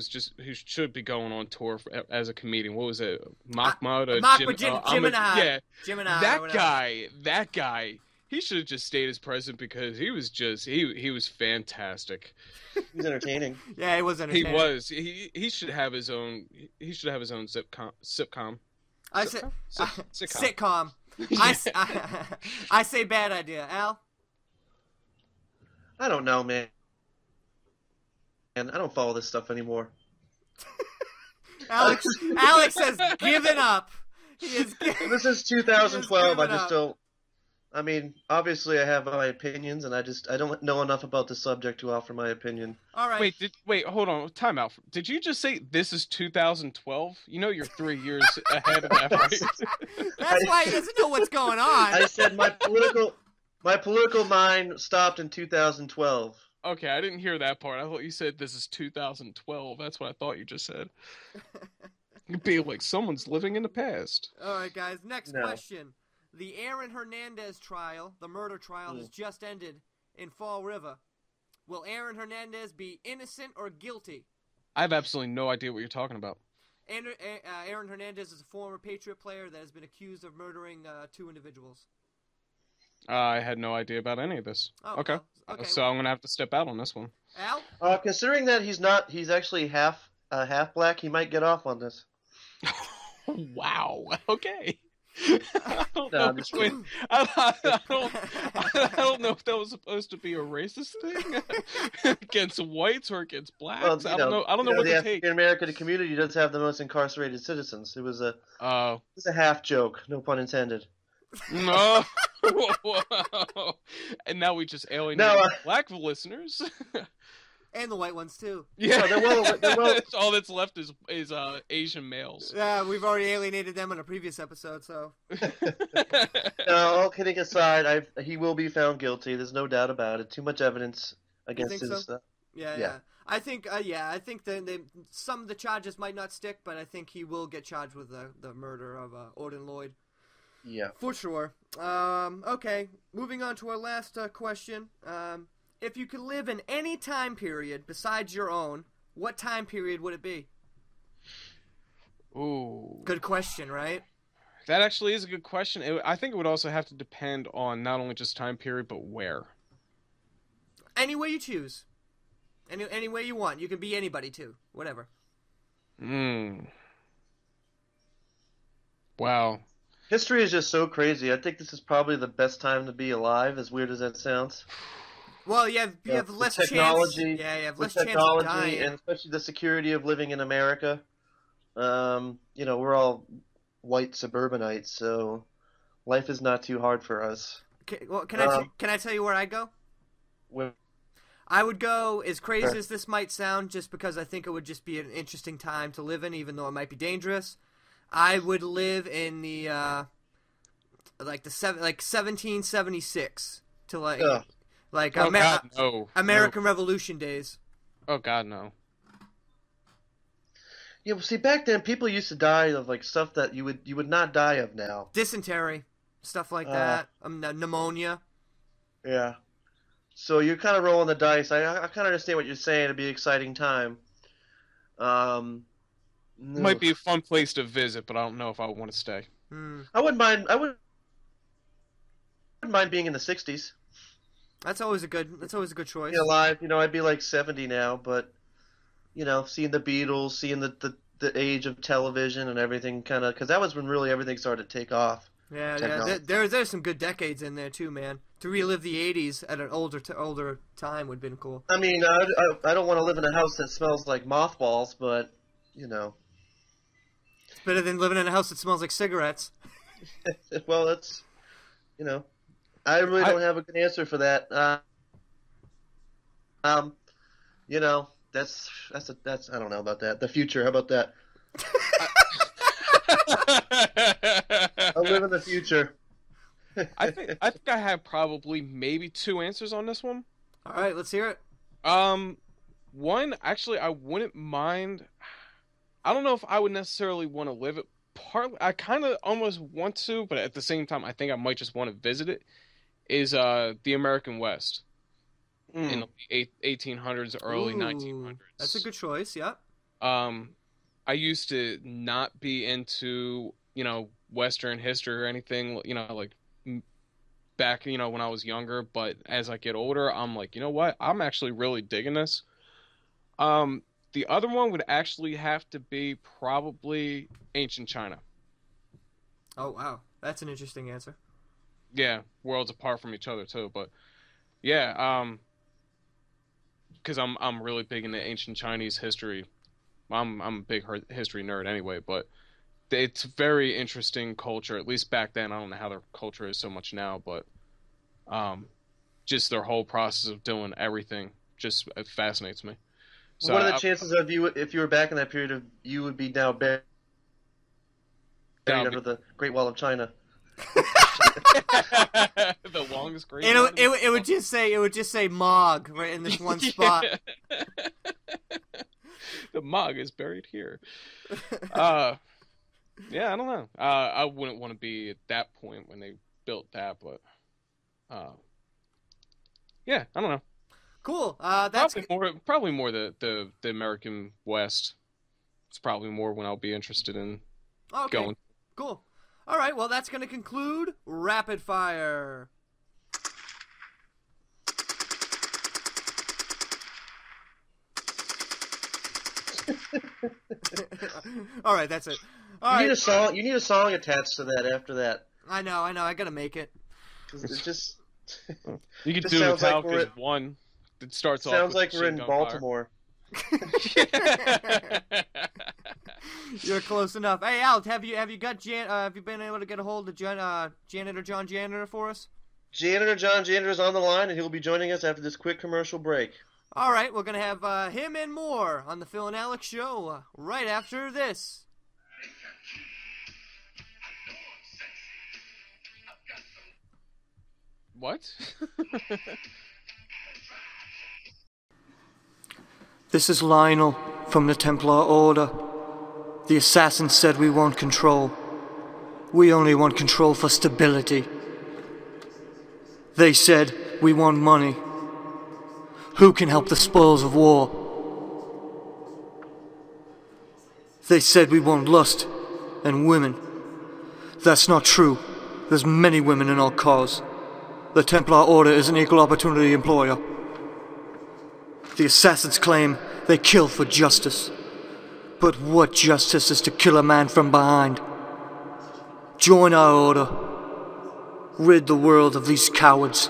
should be going on tour as a comedian? What was it? Jiminah. That guy. He should have just stayed as president because he was just he was fantastic. He was entertaining. Yeah, he was entertaining. He was. He should have his own. He should have his own sitcom. I say sitcom. I say bad idea. Al? I don't know, man. And I don't follow this stuff anymore. Alex has given up. This is 2012. I just don't. I mean, obviously, I have my opinions, and I don't know enough about the subject to offer my opinion. All right. Wait, hold on. Time out. Did you just say this is 2012? You know you're 3 years ahead of that, right? That's why he doesn't know what's going on. I said my political mind stopped in 2012. Okay, I didn't hear that part. I thought you said this is 2012. That's what I thought you just said. You'd be like, someone's living in the past. All right, guys. Next question. The Aaron Hernandez trial, the murder trial, has just ended in Fall River. Will Aaron Hernandez be innocent or guilty? I have absolutely no idea what you're talking about. Aaron Hernandez is a former Patriot player that has been accused of murdering 2 individuals. I had no idea about any of this. Oh, okay. Well, okay, so well, I'm going to have to step out on this one. Al? Considering that he's actually half black, he might get off on this. Wow. Okay. I don't know if that was supposed to be a racist thing against whites or against blacks. Well, I don't know what the African American community does have the most incarcerated citizens. It was a half joke, no pun intended. No. Whoa. And now we just alienate black listeners. And the white ones too. Yeah, oh, they're well... all that's left is Asian males. Yeah, we've already alienated them in a previous episode. So, all kidding aside, he will be found guilty. There's no doubt about it. Too much evidence against his. So? Yeah. I think that some of the charges might not stick, but I think he will get charged with the murder of Ordin Lloyd. Yeah, for sure. Okay, moving on to our last question. If you could live in any time period besides your own, what time period would it be? Ooh. Good question, right? That actually is a good question. I think it would also have to depend on not only just time period, but where. Any way you choose. Any way you want. You can be anybody, too. Whatever. Wow. History is just so crazy. I think this is probably the best time to be alive, as weird as that sounds. Well, you have less technology, chance. Yeah, you have less technology, chance of dying. And especially the security of living in America. We're all white suburbanites, so life is not too hard for us. Okay, well, can I tell you where I'd go? Where? I would go, as crazy as this might sound, just because I think it would just be an interesting time to live in, even though it might be dangerous. I would live in the 1776 to like. Ugh. Like American Revolution days. Oh, God, no. Yeah, well, see, back then people used to die of like stuff that you would not die of now. Dysentery, stuff like that. Pneumonia. Yeah. So you're kind of rolling the dice. I kind of understand what you're saying. It'd be an exciting time. Might be a fun place to visit, but I don't know if I would want to stay. I wouldn't mind. I wouldn't mind being in the '60s. That's always a good choice. Alive, I'd be like 70 now, but seeing the Beatles, seeing the age of television and everything, kind of, because that was when really everything started to take off. Yeah. There's some good decades in there too, man. To relive the '80s at an older time would have been cool. I mean, I don't want to live in a house that smells like mothballs, but it's better than living in a house that smells like cigarettes. Well, that's I really don't have a good answer for that. That's I don't know about that. The future, how about that? I live in the future. I think I have probably maybe 2 answers on this one. All right, let's hear it. One, actually, I wouldn't mind. I don't know if I would necessarily want to live it. Partly, I kind of almost want to, but at the same time, I think I might just want to visit it. Is the American West in the late 1800s, early 1900s. That's a good choice, yeah. I used to not be into, Western history or anything, like back, when I was younger. But as I get older, I'm like, you know what? I'm actually really digging this. The other one would actually have to be probably ancient China. Oh, wow. That's an interesting answer. Yeah, worlds apart from each other too, but yeah, because I'm really big into ancient Chinese history. I'm a big history nerd anyway, but it's very interesting culture. At least back then, I don't know how their culture is so much now, but just their whole process of doing everything just fascinates me. So what are the chances of you, if you were back in that period, of you would be now buried under the Great Wall of China? The longest great. It would just say Mog right in this one spot. The Mog is buried here. Yeah, I don't know. I wouldn't want to be at that point when they built that, but yeah, I don't know. Cool. That's probably more the American West. it's probably more when I'll be interested in going. Cool. All right, well, that's going to conclude Rapid Fire. All right, that's it. All right. You need a song attached to that after that. I know. I got to make it. It just you could do Metallica's like one. It starts off. Sounds like we're in Baltimore. You're close enough. Hey, Al, have you been able to get a hold of Janitor John Janitor for us? Janitor John Janitor is on the line, and he'll be joining us after this quick commercial break. All right, we're gonna have him and more on the Phil and Alex Show right after this. What? This is Lionel from the Templar Order. The assassin said we want control. We only want control for stability. They said we want money. Who can help the spoils of war? They said we want lust and women. That's not true. There's many women in our cause. The Templar Order is an equal opportunity employer. The assassins claim they kill for justice. But what justice is to kill a man from behind? Join our order. Rid the world of these cowards.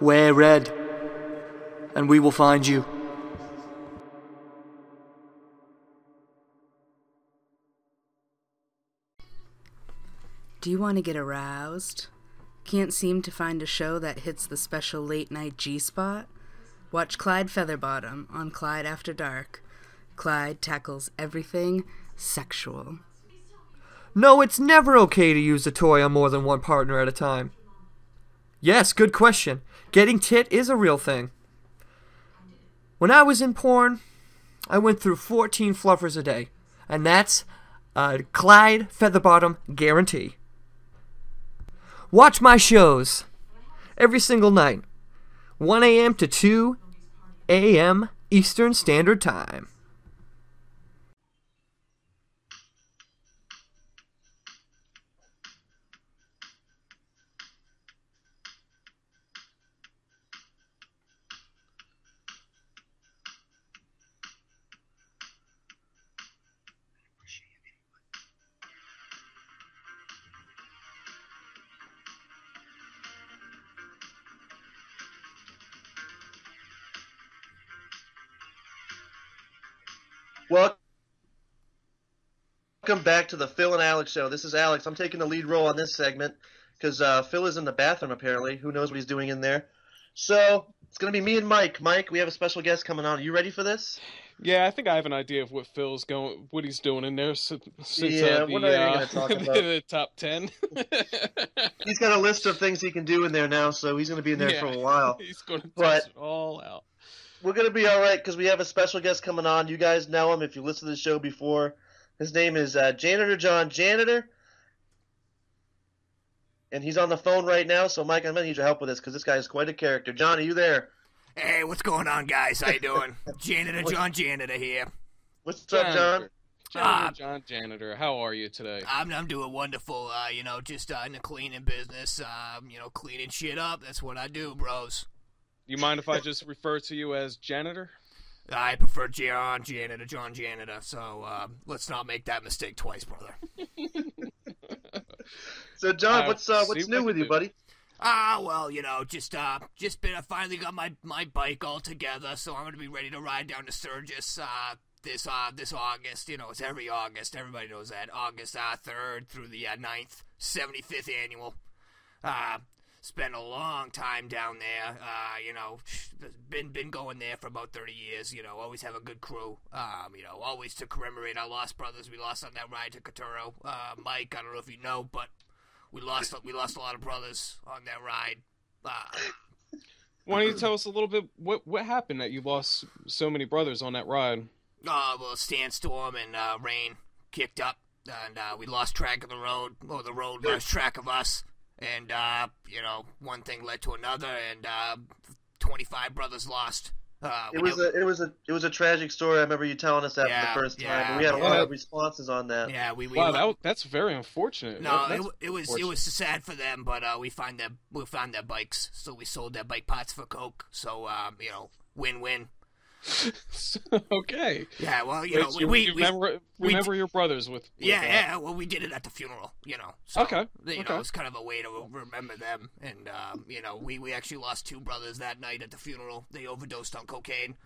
Wear red, and we will find you. Do you want to get aroused? Can't seem to find a show that hits the special late-night G-spot? Watch Clyde Featherbottom on Clyde After Dark. Clyde tackles everything sexual. No, it's never okay to use a toy on more than one partner at a time. Yes, good question. Getting tit is a real thing. When I was in porn, I went through 14 fluffers a day. And that's a Clyde Featherbottom guarantee. Watch my shows every single night. 1 a.m. to 2 a.m. Eastern Standard Time. Welcome back to the Phil and Alex Show. This is Alex. I'm taking the lead role on this segment because Phil is in the bathroom apparently. Who knows what he's doing in there? So it's going to be me and Mike. Mike, we have a special guest coming on. Are you ready for this? Yeah, I think I have an idea of what Phil's going, what he's doing in there since the top 10. He's got a list of things he can do in there now, so he's going to be in there for a while. He's going to test it all out. We're going to be all right because we have a special guest coming on. You guys know him if you listened to the show before. His name is Janitor John Janitor, and he's on the phone right now. So, Mike, I'm going to need your help with this because this guy is quite a character. John, are you there? Hey, what's going on, guys? How you doing? Janitor John Janitor here. What's up, John? John Janitor, how are you today? I'm doing wonderful. You know, just in the cleaning business. You know, cleaning shit up. That's what I do, bros. You mind if I just refer to you as Janitor? I prefer John Janitor, so let's not make that mistake twice, brother. So, John, what's new with you, buddy? Well, you know, I finally got my bike all together, so I'm gonna be ready to ride down to Sturgis this August. You know, it's every August. Everybody knows that. August 3rd through the 9th, 75th annual. Spent a long time down there, you know, been going there for about 30 years, you know, always have a good crew, you know, always to commemorate our lost brothers. We lost on that ride to Carterno. Mike, I don't know if you know, but we lost a lot of brothers on that ride. Why don't you tell us a little bit what happened that you lost so many brothers on that ride? Well, sandstorm and rain kicked up, and we lost track of the road, or the road lost track of us. And, you know, one thing led to another, and 25 brothers lost It was a tragic story. I remember you telling us that for the first time. Yeah, we had a lot of responses on that. Yeah, that's very unfortunate. No, it was sad for them, but we found their bikes, so we sold their bike parts for coke. So win-win. Okay. Yeah, well, you remember your brothers with well, we did it at the funeral, So, it was kind of a way to remember them, and we actually lost two brothers that night at the funeral. They overdosed on cocaine,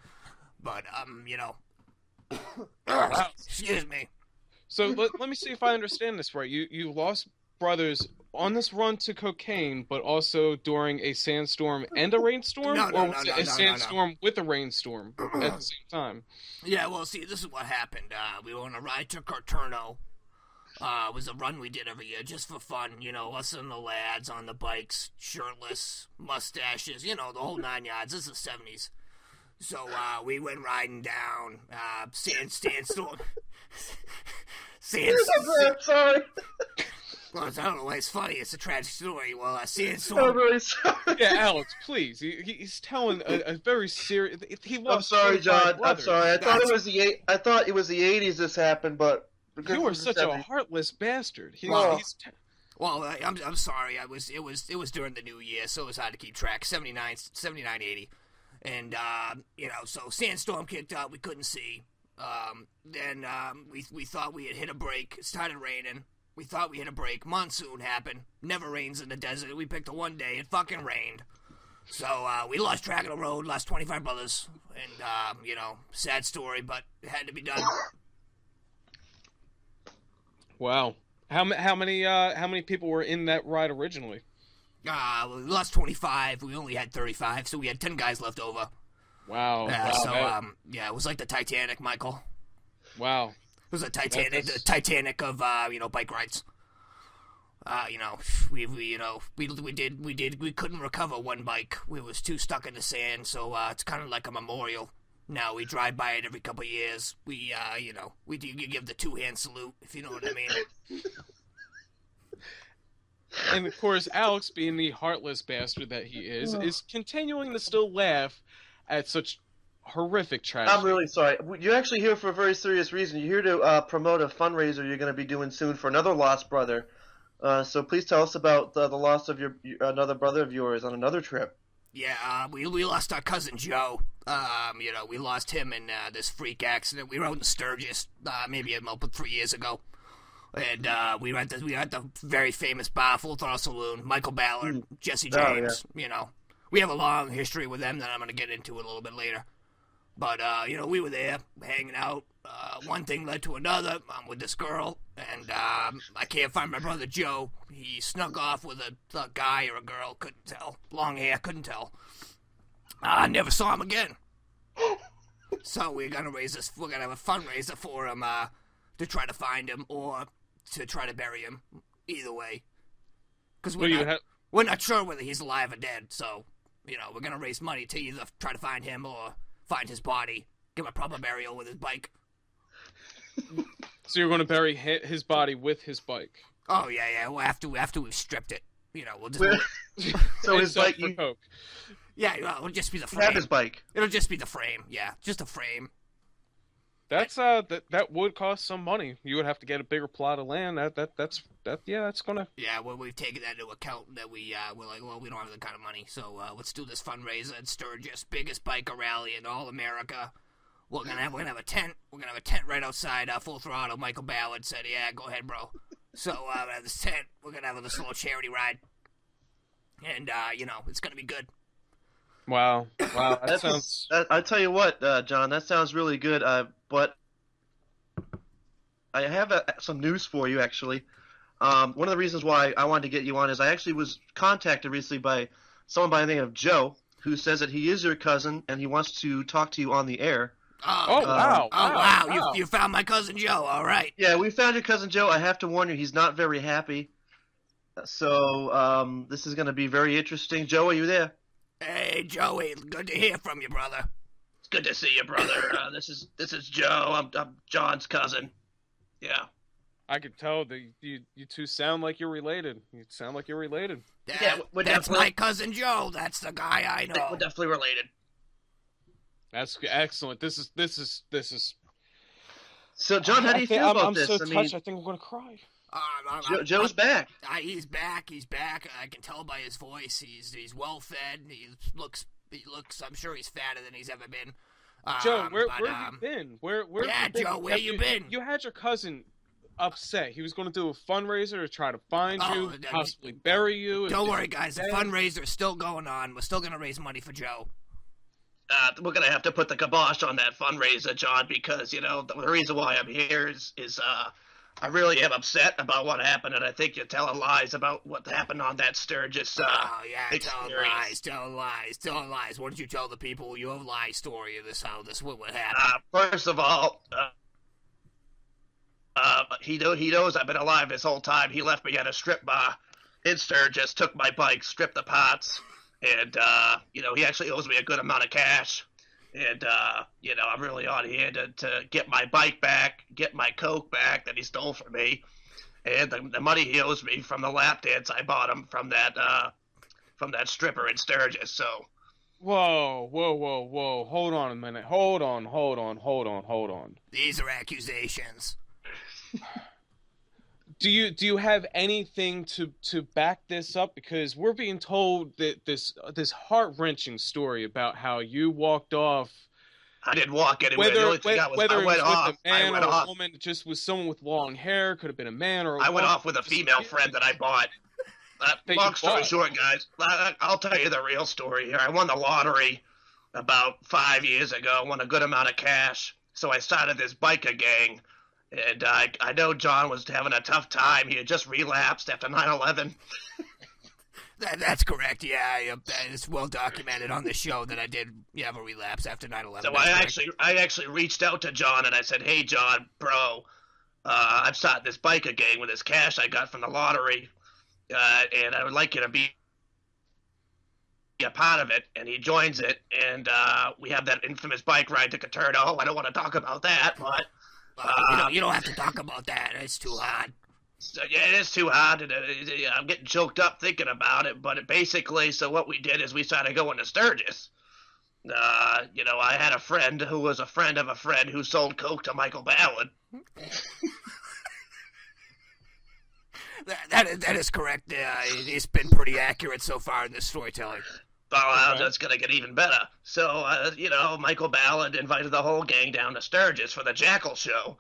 but excuse me. So let me see if I understand this right. You lost brothers on this run to cocaine, but also during a sandstorm and a rainstorm? With a rainstorm at the same time? Yeah, well, see, this is what happened. We were on a ride to Carterno. It was a run we did every year just for fun. Us and the lads on the bikes, shirtless, mustaches, the whole nine yards. This is the 70s. So we went riding down sandstorm. Sorry. Well, I don't know why it's funny. It's a tragic story. Well, I see it. I'm really sorry. Yeah, Alex, please. He's telling a very serious. I'm sorry, John. Brothers. I'm sorry. I thought it was the 80s this happened, but you were such a heartless bastard. I'm sorry. It was during the New Year, so it was hard to keep track. 79, 80, and so sandstorm kicked out. We couldn't see. Then we thought we had hit a break. It started raining. We thought we hit a break. Monsoon happened. Never rains in the desert. We picked the one day. It fucking rained. So we lost track of the road, lost 25 brothers. And, sad story, but it had to be done. Wow. How many people were in that ride originally? We lost 25. We only had 35, so we had 10 guys left over. Wow. It was like the Titanic, Michael. Wow. It was a Titanic, the Titanic of bike rides. We couldn't recover one bike. We was too stuck in the sand, so it's kind of like a memorial. Now we drive by it every couple of years. We you give the two-hand salute, if you know what I mean. And of course, Alex, being the heartless bastard that he is continuing to still laugh at such horrific tragedy. I'm really sorry. You're actually here for a very serious reason. You're here to promote a fundraiser you're going to be doing soon for another lost brother. So please tell us about the loss of another brother of yours on another trip. Yeah, we lost our cousin Joe. We lost him in this freak accident. We rode in Sturgis maybe about 3 years ago, and we were at the very famous bar, Full Throttle Saloon. Michael Ballard, Jesse James. Oh, yeah. We have a long history with them that I'm going to get into a little bit later. But, we were there, hanging out. One thing led to another. I'm with this girl, and I can't find my brother Joe. He snuck off with a guy or a girl, couldn't tell. Long hair, couldn't tell. I never saw him again. So we're gonna have a fundraiser for him to try to find him or to try to bury him. Either way. Because we're not sure whether he's alive or dead, so, we're gonna raise money to either try to find him or find his body, give a proper burial with his bike. So you're going to bury his body with his bike? Oh, yeah. Well, after we've stripped it, we'll just... So his bike... Yeah, it'll just be the frame. Have his bike. It'll just be the frame, yeah. Just a frame. That's that would cost some money. You would have to get a bigger plot of land. That's gonna. Yeah, well, we've taken that into account. That we're like, well, we don't have that kind of money, so let's do this fundraiser at Sturgis, biggest biker rally in all America. We're gonna have a tent. We're gonna have a tent right outside Full Throttle. Michael Ballard said, "Yeah, go ahead, bro." So we're gonna have this tent. We're gonna have this little charity ride, and it's gonna be good. Wow, that sounds. I tell you what, John, that sounds really good. But I have some news for you, actually. One of the reasons why I wanted to get you on is I actually was contacted recently by someone by the name of Joe, who says that he is your cousin and he wants to talk to you on the air. Oh, wow. You found my cousin Joe. All right. Yeah, we found your cousin Joe. I have to warn you, he's not very happy. So this is going to be very interesting. Joe, are you there? Hey, Joey. Good to hear from you, brother. Good to see you, brother. This is Joe. I'm John's cousin. Yeah. I could tell that you two sound like you're related. Yeah, that's my cousin Joe. That's the guy I know. We're definitely related. That's excellent. This is. So, John, how do you feel about this? I'm so touched. I think I'm gonna cry. Joe's back. He's back. He's back. I can tell by his voice. He's well fed. He looks. I'm sure he's fatter than he's ever been. Joe, where have you been? Where have you been? You had your cousin upset. He was going to do a fundraiser to try to find you, possibly bury you. Don't worry, guys. The fundraiser's still going on. We're still going to raise money for Joe. We're going to have to put the kibosh on that fundraiser, John, because, you know, the reason why I'm here is I really am upset about what happened, and I think you're telling lies about what happened on that Sturgis experience. Telling lies. Why don't you tell the people your lie story of this, how this would happen? First of all, he knows I've been alive this whole time. He left me at a strip bar in Sturgis, took my bike, stripped the parts, and, you know, he actually owes me a good amount of cash. And, you know, I'm really on here to get my bike back, get my Coke back that he stole from me, and the money he owes me from the lap dance I bought him from that stripper in Sturgis, so. Whoa. Hold on a minute. Hold on. These are accusations. Do you have anything to back this up? Because we're being told that this heart-wrenching story about how you walked off. I didn't walk anywhere. Whether it was with a man or a woman, it just was someone with long hair. Could have been a man or a woman. I went off with a female friend that I bought. Long story short, guys, I'll tell you the real story here. I won the lottery about 5 years ago. I won a good amount of cash. So I started this biker gang. And I know John was having a tough time. He had just relapsed after 9/11. That's correct. Yeah, it's well documented on the show that I did have a relapse after 9/11. So I actually reached out to John and I said, "Hey, John, bro, I've started this biker gang with this cash I got from the lottery, and I would like you to be a part of it." And he joins it, and we have that infamous bike ride to Carterno. I don't want to talk about that, but. You don't have to talk about that. It's too hard. Yeah, it is too hard. And, I'm getting choked up thinking about it. But so what we did is we started going to Sturgis. You know, I had a friend who was a friend of a friend who sold coke to Michael Ballard. that is correct. It's been pretty accurate so far in this storytelling. Well, that's going to get even better. So, you know, Michael Ballard invited the whole gang down to Sturgis for the Jackyl show.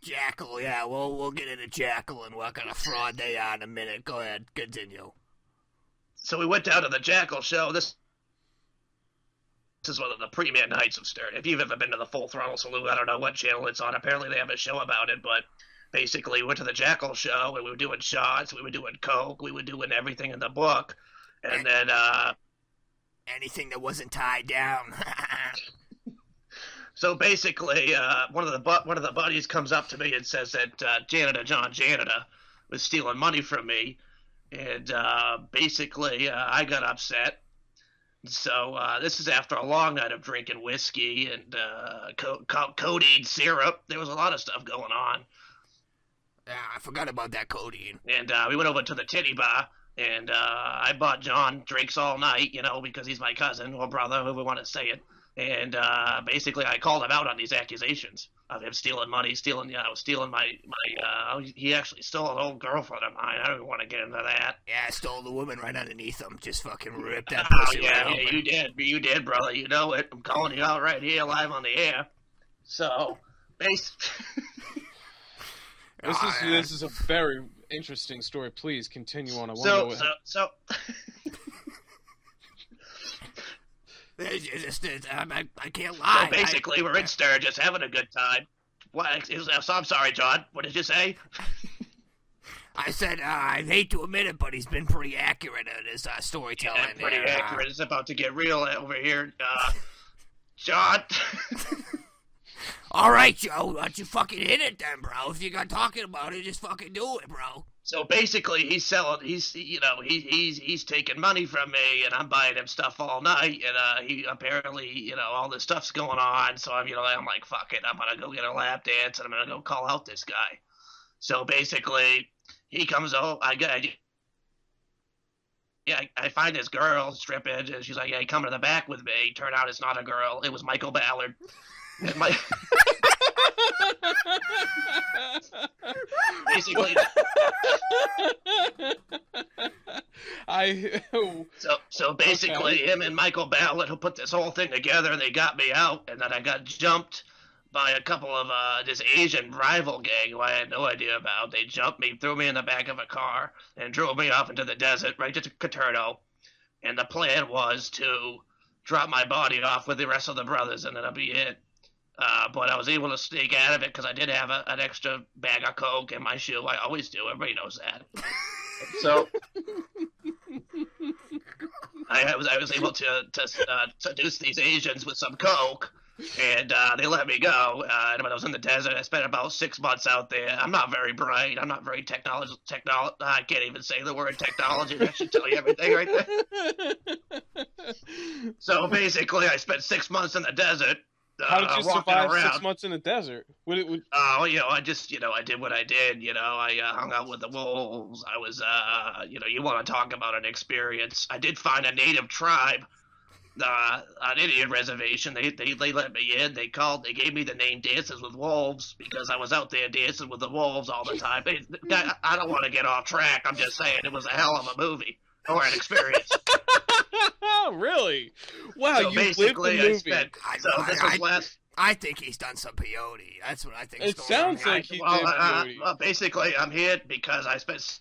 Jackyl, yeah. We'll get into Jackyl and what kind of fraud they are in a minute. Go ahead. Continue. So we went down to the Jackyl show. This is one of the premier nights of Sturgis. If you've ever been to the Full Throttle Saloon, I don't know what channel it's on. Apparently they have a show about it, but... Basically, we went to the Jackyl show, and we were doing shots, we were doing coke, we were doing everything in the book. And then, anything that wasn't tied down. So basically, one of the buddies comes up to me and says that Janitor John Janitor was stealing money from me, and I got upset. So this is after a long night of drinking whiskey and codeine syrup. There was a lot of stuff going on. Yeah, I forgot about that codeine. And we went over to the titty bar. And I bought John drinks all night, you know, because he's my cousin or brother, whoever want to say it. And I called him out on these accusations of him stealing money, stealing my he actually stole an old girlfriend of mine. I don't even want to get into that. Yeah, I stole the woman right underneath him. Just fucking ripped that pussy out. Yeah, you did, brother. You know it. I'm calling you out right here, live on the air. So, this is a very interesting story. Please continue on. I can't lie. So basically, we're in Sturgis having a good time. I'm sorry, John. What did you say? I said I hate to admit it, but he's been pretty accurate in his storytelling. Yeah, pretty accurate. It's about to get real over here, John. All right, Joe, why don't you fucking hit it then, bro? If you're not talking about it, just fucking do it, bro. So basically, he's taking money from me, and I'm buying him stuff all night, and he apparently, you know, all this stuff's going on, so I'm like, fuck it, I'm gonna go get a lap dance, and I'm gonna go call out this guy. So basically, he comes over, I yeah, I find this girl stripping, and she's like, yeah, come to the back with me. Turn out it's not a girl. It was Michael Ballard. And basically. So basically, okay. Him and Michael Ballard who put this whole thing together, they got me out, and then I got jumped by a couple of this Asian rival gang who I had no idea about. They jumped me, threw me in the back of a car, and drove me off into the desert right to Carterno. And the plan was to drop my body off with the rest of the brothers, and that'll be it. But I was able to sneak out of it because I did have an extra bag of coke in my shoe. I always do. Everybody knows that. So I was able to seduce these Asians with some coke, and they let me go. And when I was in the desert, I spent about 6 months out there. I'm not very bright. I'm not very technological. I can't even say the word technology. That should tell you everything right there. So basically, I spent 6 months in the desert. How did you survive 6 months in the desert? I did what I did. I hung out with the wolves. I was, you want to talk about an experience. I did find a native tribe, an Indian reservation. They let me in. They gave me the name Dances with Wolves because I was out there dancing with the wolves all the time. I don't want to get off track. I'm just saying it was a hell of a movie or an experience. Oh, really? Wow, so you basically lived the movie. I think he's done some peyote. That's what I think. It sounds like he did peyote. Basically, I'm here because I spent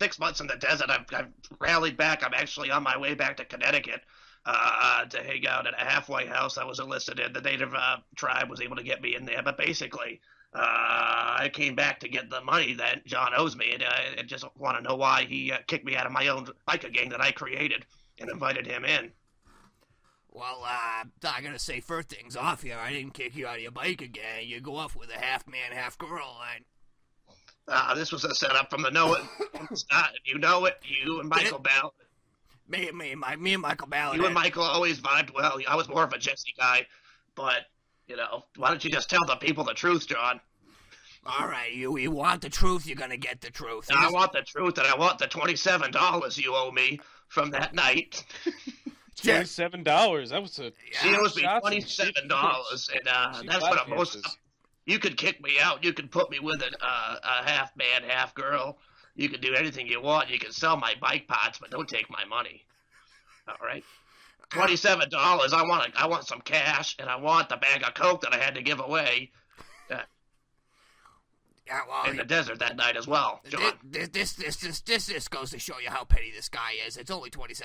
6 months in the desert. I've rallied back. I'm actually on my way back to Connecticut to hang out at a halfway house I was enlisted in. The native tribe was able to get me in there, but basically... I came back to get the money that John owes me, and I just want to know why he kicked me out of my own biker gang that I created and invited him in. Well, I gotta say, first things off here, I didn't kick you out of your biker gang. You go off with a half-man, half-girl line. This was a setup from the know-it. You know it, you and Michael Ballard. Me and Michael Ballard. You and Michael always vibed well. I was more of a Jesse guy, but... why don't you just tell the people the truth, John? All right, you want the truth, you're going to get the truth. I want the truth, and I want the $27 you owe me from that night. $27? That was a... She owes me $27, and that's what I'm most... You could kick me out. You could put me with a half-man, half-girl. You could do anything you want. You could sell my bike parts, but don't take my money. All right? $27. I want some cash, and I want the bag of coke that I had to give away in the desert that night as well. John. This goes to show you how petty this guy is. It's only $27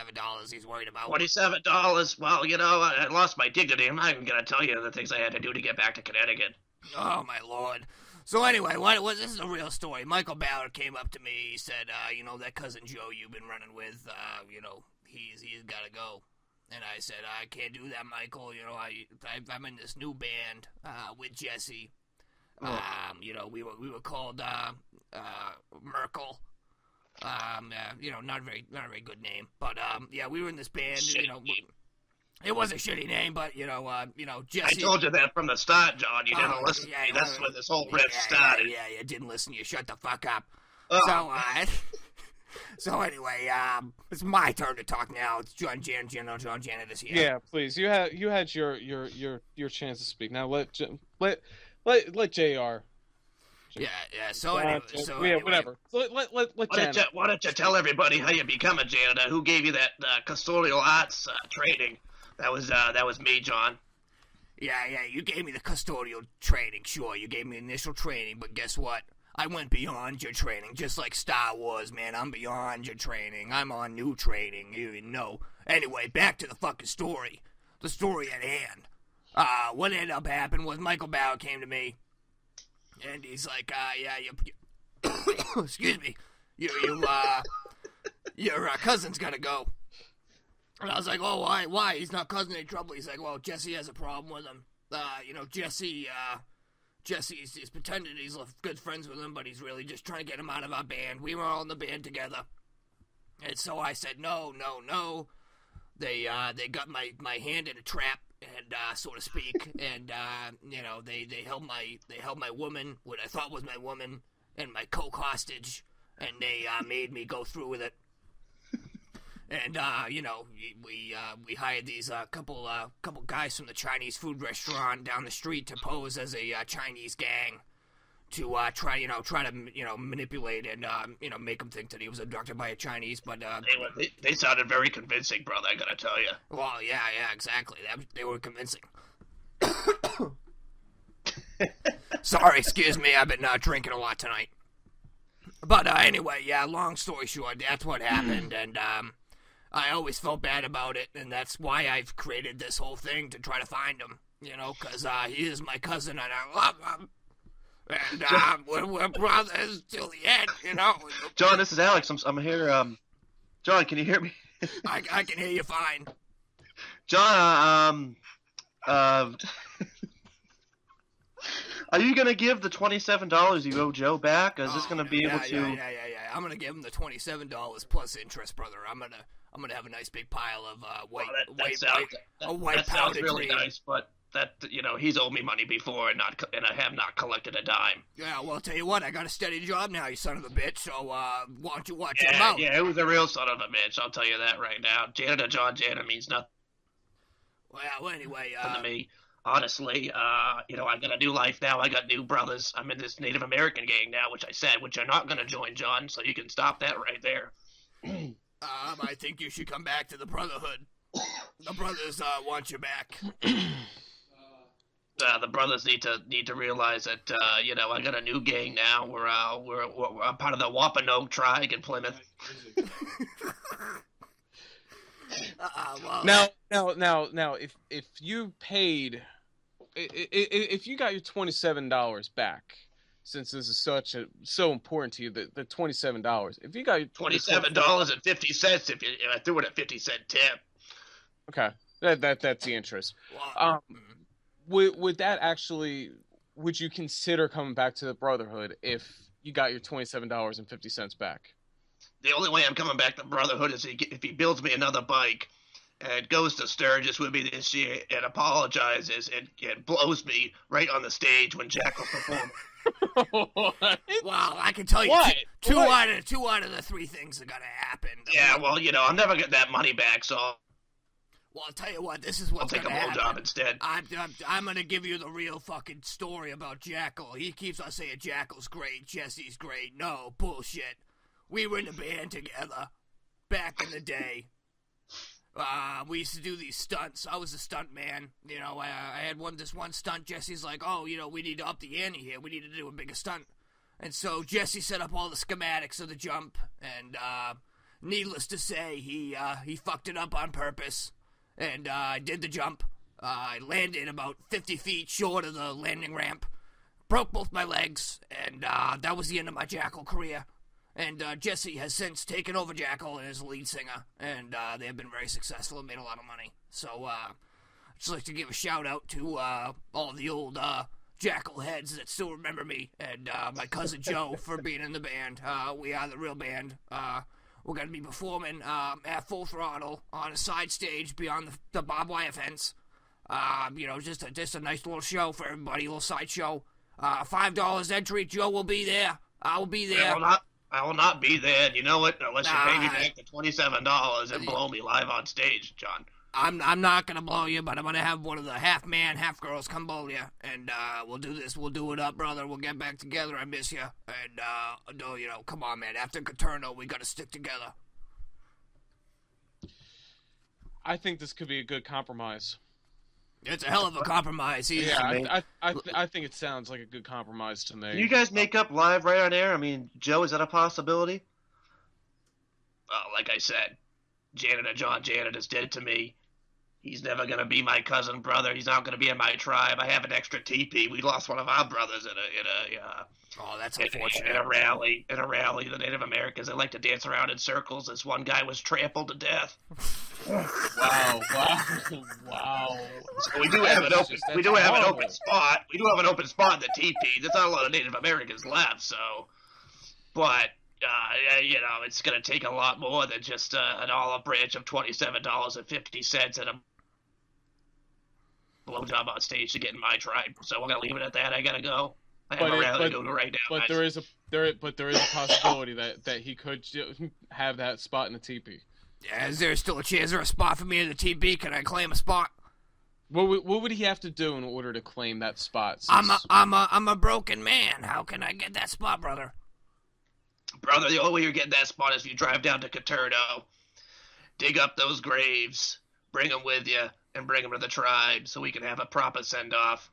he's worried about. $27. Well, I lost my dignity. I'm not even gonna tell you the things I had to do to get back to Connecticut. Oh my lord. So anyway, this is a real story. Michael Ballard came up to me. He said, that cousin Joe you've been running with, he's gotta go. And I said, I can't do that, Michael. I'm in this new band with Jesse. We were called Merkel. Not a very good name, but we were in this band. Shitty name. It was a shitty name, but Jesse. I told you that from the start, John. You didn't listen. Yeah, that's where this whole riff started. Yeah, you didn't listen. You shut the fuck up. Oh. So anyway, it's my turn to talk now. It's John Janitor here. Yeah, please. You had your chance to speak. Now let JR. Yeah. So anyway, whatever. Let Janitor. Why don't you tell everybody how you become a janitor? Who gave you that custodial arts training? That was me, John. Yeah. You gave me the custodial training. Sure, you gave me initial training, but guess what? I went beyond your training, just like Star Wars, man. I'm beyond your training. I'm on new training, you know. Anyway, back to the fucking story. The story at hand. What ended up happening was Michael Bauer came to me, and he's like, you excuse me, your cousin's gotta go. And I was like, oh, why? He's not causing any trouble. He's like, well, Jesse has a problem with him. Jesse is pretending he's good friends with him, but he's really just trying to get him out of our band. We were all in the band together. And so I said, no. They got my hand in a trap, and so to speak, and they held my woman, what I thought was my woman, and my coke hostage, and they made me go through with it. And, you know, we hired these couple guys from the Chinese food restaurant down the street to pose as a Chinese gang to try to manipulate and make him think that he was abducted by a Chinese. But they sounded very convincing, brother. I gotta tell you. Well, yeah, exactly. They were convincing. Sorry, excuse me. I've been drinking a lot tonight. But anyway, yeah. Long story short, that's what happened, and I always felt bad about it, and that's why I've created this whole thing to try to find him. You know, because he is my cousin, and I love him. And we're brothers till the end, you know. John, this is Alex. I'm here. John, can you hear me? I can hear you fine. John, are you gonna give the $27 you owe Joe back? Or is this gonna be able to? Yeah. I'm gonna give him the $27 plus interest, brother. I'm gonna have a nice big pile of white powder. That sounds really nice, but. That, you know, he's owed me money before and I have not collected a dime. Yeah, well, I'll tell you what, I got a steady job now, you son of a bitch, so why don't you watch your mouth? Yeah, it was a real son of a bitch, I'll tell you that right now. Janitor John Janitor means nothing. Well, anyway, to me, honestly, you know, I got a new life now, I got new brothers, I'm in this Native American gang now, which you're not going to join, John, so you can stop that right there. I think you should come back to the Brotherhood. The brothers want you back. The brothers need to realize that you know, I got a new gang now. We're part of the Wampanoag tribe in Plymouth. Well. Now, if you paid, if you got your $27 back, since this is so important to you, the $27. If you got your $27.50, if I threw it a 50-cent tip. Okay, that's the interest. Wow. Would that actually? Would you consider coming back to the Brotherhood if you got your $27.50 back? The only way I'm coming back to the Brotherhood is if he builds me another bike and goes to Sturgis with me this year and apologizes and blows me right on the stage when Jackyl performs. Wow, I can tell you two out of the three things are gonna happen. Yeah, well, you know, I'll never get that money back, so. Well, I'll tell you what, this is what's going to happen. I'll take a blowjob instead. I'm going to give you the real fucking story about Jackyl. He keeps on saying Jackyl's great, Jesse's great. No, bullshit. We were in a band together back in the day. We used to do these stunts. I was a stunt man. You know, I had this one stunt. Jesse's like, oh, you know, we need to up the ante here. We need to do a bigger stunt. And so Jesse set up all the schematics of the jump. And needless to say, he fucked it up on purpose. And I did the jump. I landed about 50 feet short of the landing ramp. Broke both my legs. And that was the end of my Jackyl career. And Jesse has since taken over Jackyl as lead singer. And they have been very successful and made a lot of money. So I'd just like to give a shout out to all the old Jackyl heads that still remember me. And my cousin Joe for being in the band. We are the real band. We're going to be performing at Full Throttle on a side stage beyond the barbed wire fence. You know, just a nice little show for everybody, a little side show. $5 entry. Joe will be there. I will be there. I will not be there. You know what? Unless you pay me back the $27 and blow me live on stage, John. I'm not going to blow you, but I'm going to have one of the half-man, half-girls come blow you. And we'll do this. We'll do it up, brother. We'll get back together. I miss you. And, no, you know, come on, man. After Carterno, we got to stick together. I think this could be a good compromise. It's a hell of a compromise. Yeah, I think it sounds like a good compromise to me. Can you guys make up live right on air? I mean, Joe, is that a possibility? Like I said, Janitor John Janitor's dead to me. He's never going to be my cousin brother. He's not going to be in my tribe. I have an extra teepee. We lost one of our brothers that's unfortunate. In a rally, the Native Americans, they like to dance around in circles. This one guy was trampled to death. Wow. So we do have an open. We do have an open spot. We do have an open spot in the teepee. There's not a lot of Native Americans left, so. But. You know, it's going to take a lot more than just an olive branch of $27.50 and a blowjob on stage to get in my tribe. So we're going to leave it at that. I got to go. I have a rally to go to right now. But there is a possibility that he could have that spot in the teepee. Is there still a chance or a spot for me in the TB? Can I claim a spot? What would he have to do in order to claim that spot? I'm a broken man. How can I get that spot, brother? Brother, the only way you're getting that spot is if you drive down to Carterno, dig up those graves, bring them with you, and bring them to the tribe so we can have a proper send-off.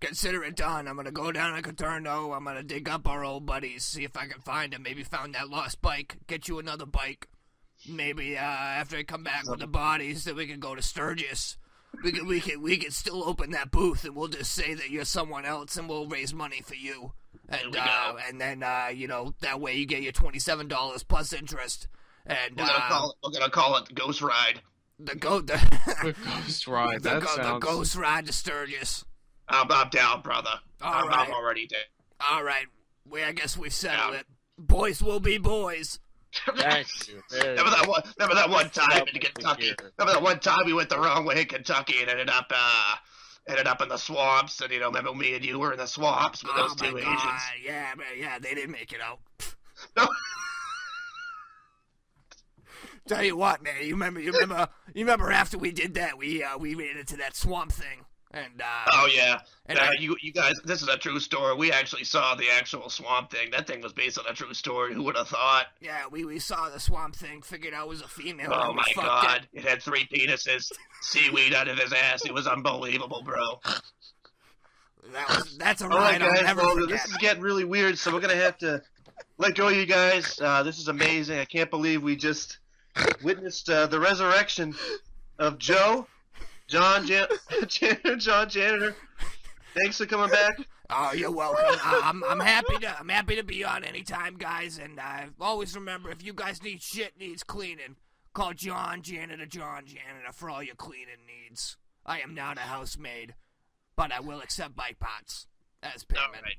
Consider it done. I'm going to go down to Carterno. I'm going to dig up our old buddies, see if I can find them. Maybe found that lost bike. Get you another bike. Maybe after I come back with the bodies, then we can go to Sturgis. We can still open that booth, and we'll just say that you're someone else, and we'll raise money for you. And then you know, that way you get your $27 plus interest. And we're gonna call it Ghost Ride. The Ghost Ride. The Ghost Ride to Sturgis. I'm down, brother. I'm already dead. All right. Well, I guess we've settled it. Boys will be boys. Thank you. Remember that one time we went the wrong way in Kentucky and ended up in the swamps, and you know, remember me and you were in the swamps with those two agents? Yeah, man, yeah, they didn't make it out. No. Tell you what, man, you remember after we did that, we ran into that swamp thing. And, oh yeah, and you guys, this is a true story. We actually saw the actual swamp thing. That thing was based on a true story. Who would have thought? Yeah, we saw the swamp thing. Figured out it was a female. Oh my god, it had 3 penises, seaweed out of his ass. It was unbelievable, bro. That's a ride I'll never forget. This is getting really weird, so we're gonna have to let go of you guys. This is amazing. I can't believe we just witnessed the resurrection of Joe. John Janitor, thanks for coming back. Oh, you're welcome. I'm happy to be on anytime, guys. And always remember, if you guys need shit needs cleaning, call John Janitor for all your cleaning needs. I am not a housemaid, but I will accept bike pots as payment. All right.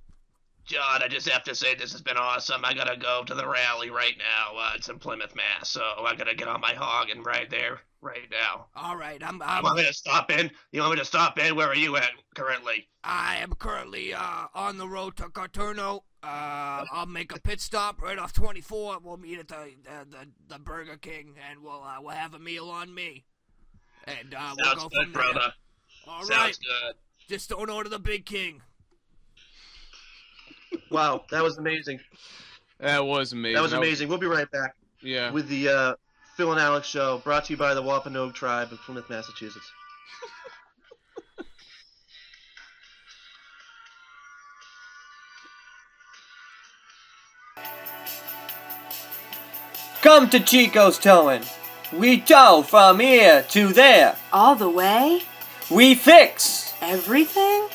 John, I just have to say this has been awesome. I gotta go to the rally right now. It's in Plymouth, MASS, so I gotta get on my hog and ride there right now. All right, You want me to stop in? Where are you at currently? I am currently on the road to Carterno. I'll make a pit stop right off 24. We'll meet at the Burger King, and we'll have a meal on me. And we'll go from there. Sounds good, brother. All right. Just don't order the Big King. Wow, that was amazing. That was amazing. We'll be right back. Yeah. With the Phil and Alex show, brought to you by the Wampanoag tribe of Plymouth, Massachusetts. Come to Chico's Towing. We tow from here to there. All the way? We fix everything?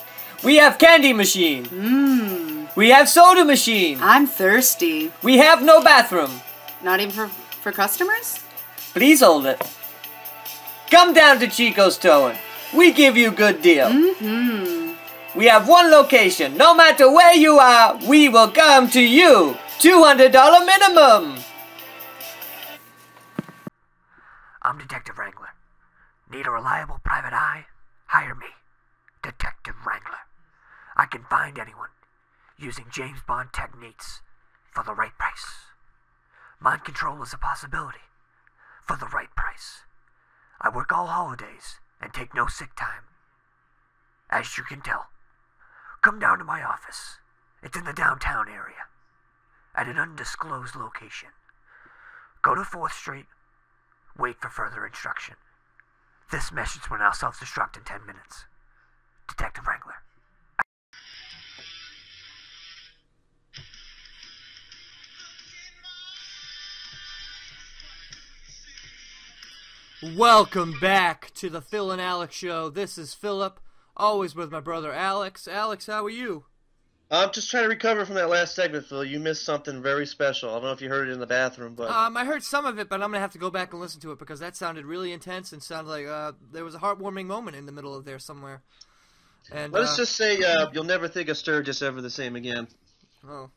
We have candy machine. Mmm. We have soda machine. I'm thirsty. We have no bathroom. Not even for customers? Please hold it. Come down to Chico's Towing. We give you good deal. Mm-hmm. We have one location. No matter where you are, we will come to you. $200 minimum. I'm Detective Wrangler. Need a reliable private eye? Hire me. Detective Wrangler. I can find anyone. Using James Bond techniques for the right price. Mind control is a possibility for the right price. I work all holidays and take no sick time. As you can tell, come down to my office. It's in the downtown area at an undisclosed location. Go to 4th Street, wait for further instruction. This message will now self-destruct in 10 minutes. Detective Wrangler. Welcome back to the Phil and Alex show. This is Philip, always with my brother Alex. Alex, how are you? I'm just trying to recover from that last segment, Phil. You missed something very special. I don't know if you heard it in the bathroom, but... I heard some of it, but I'm going to have to go back and listen to it because that sounded really intense and sounded like there was a heartwarming moment in the middle of there somewhere. And let's just say you'll never think of Sturgis ever the same again. Oh.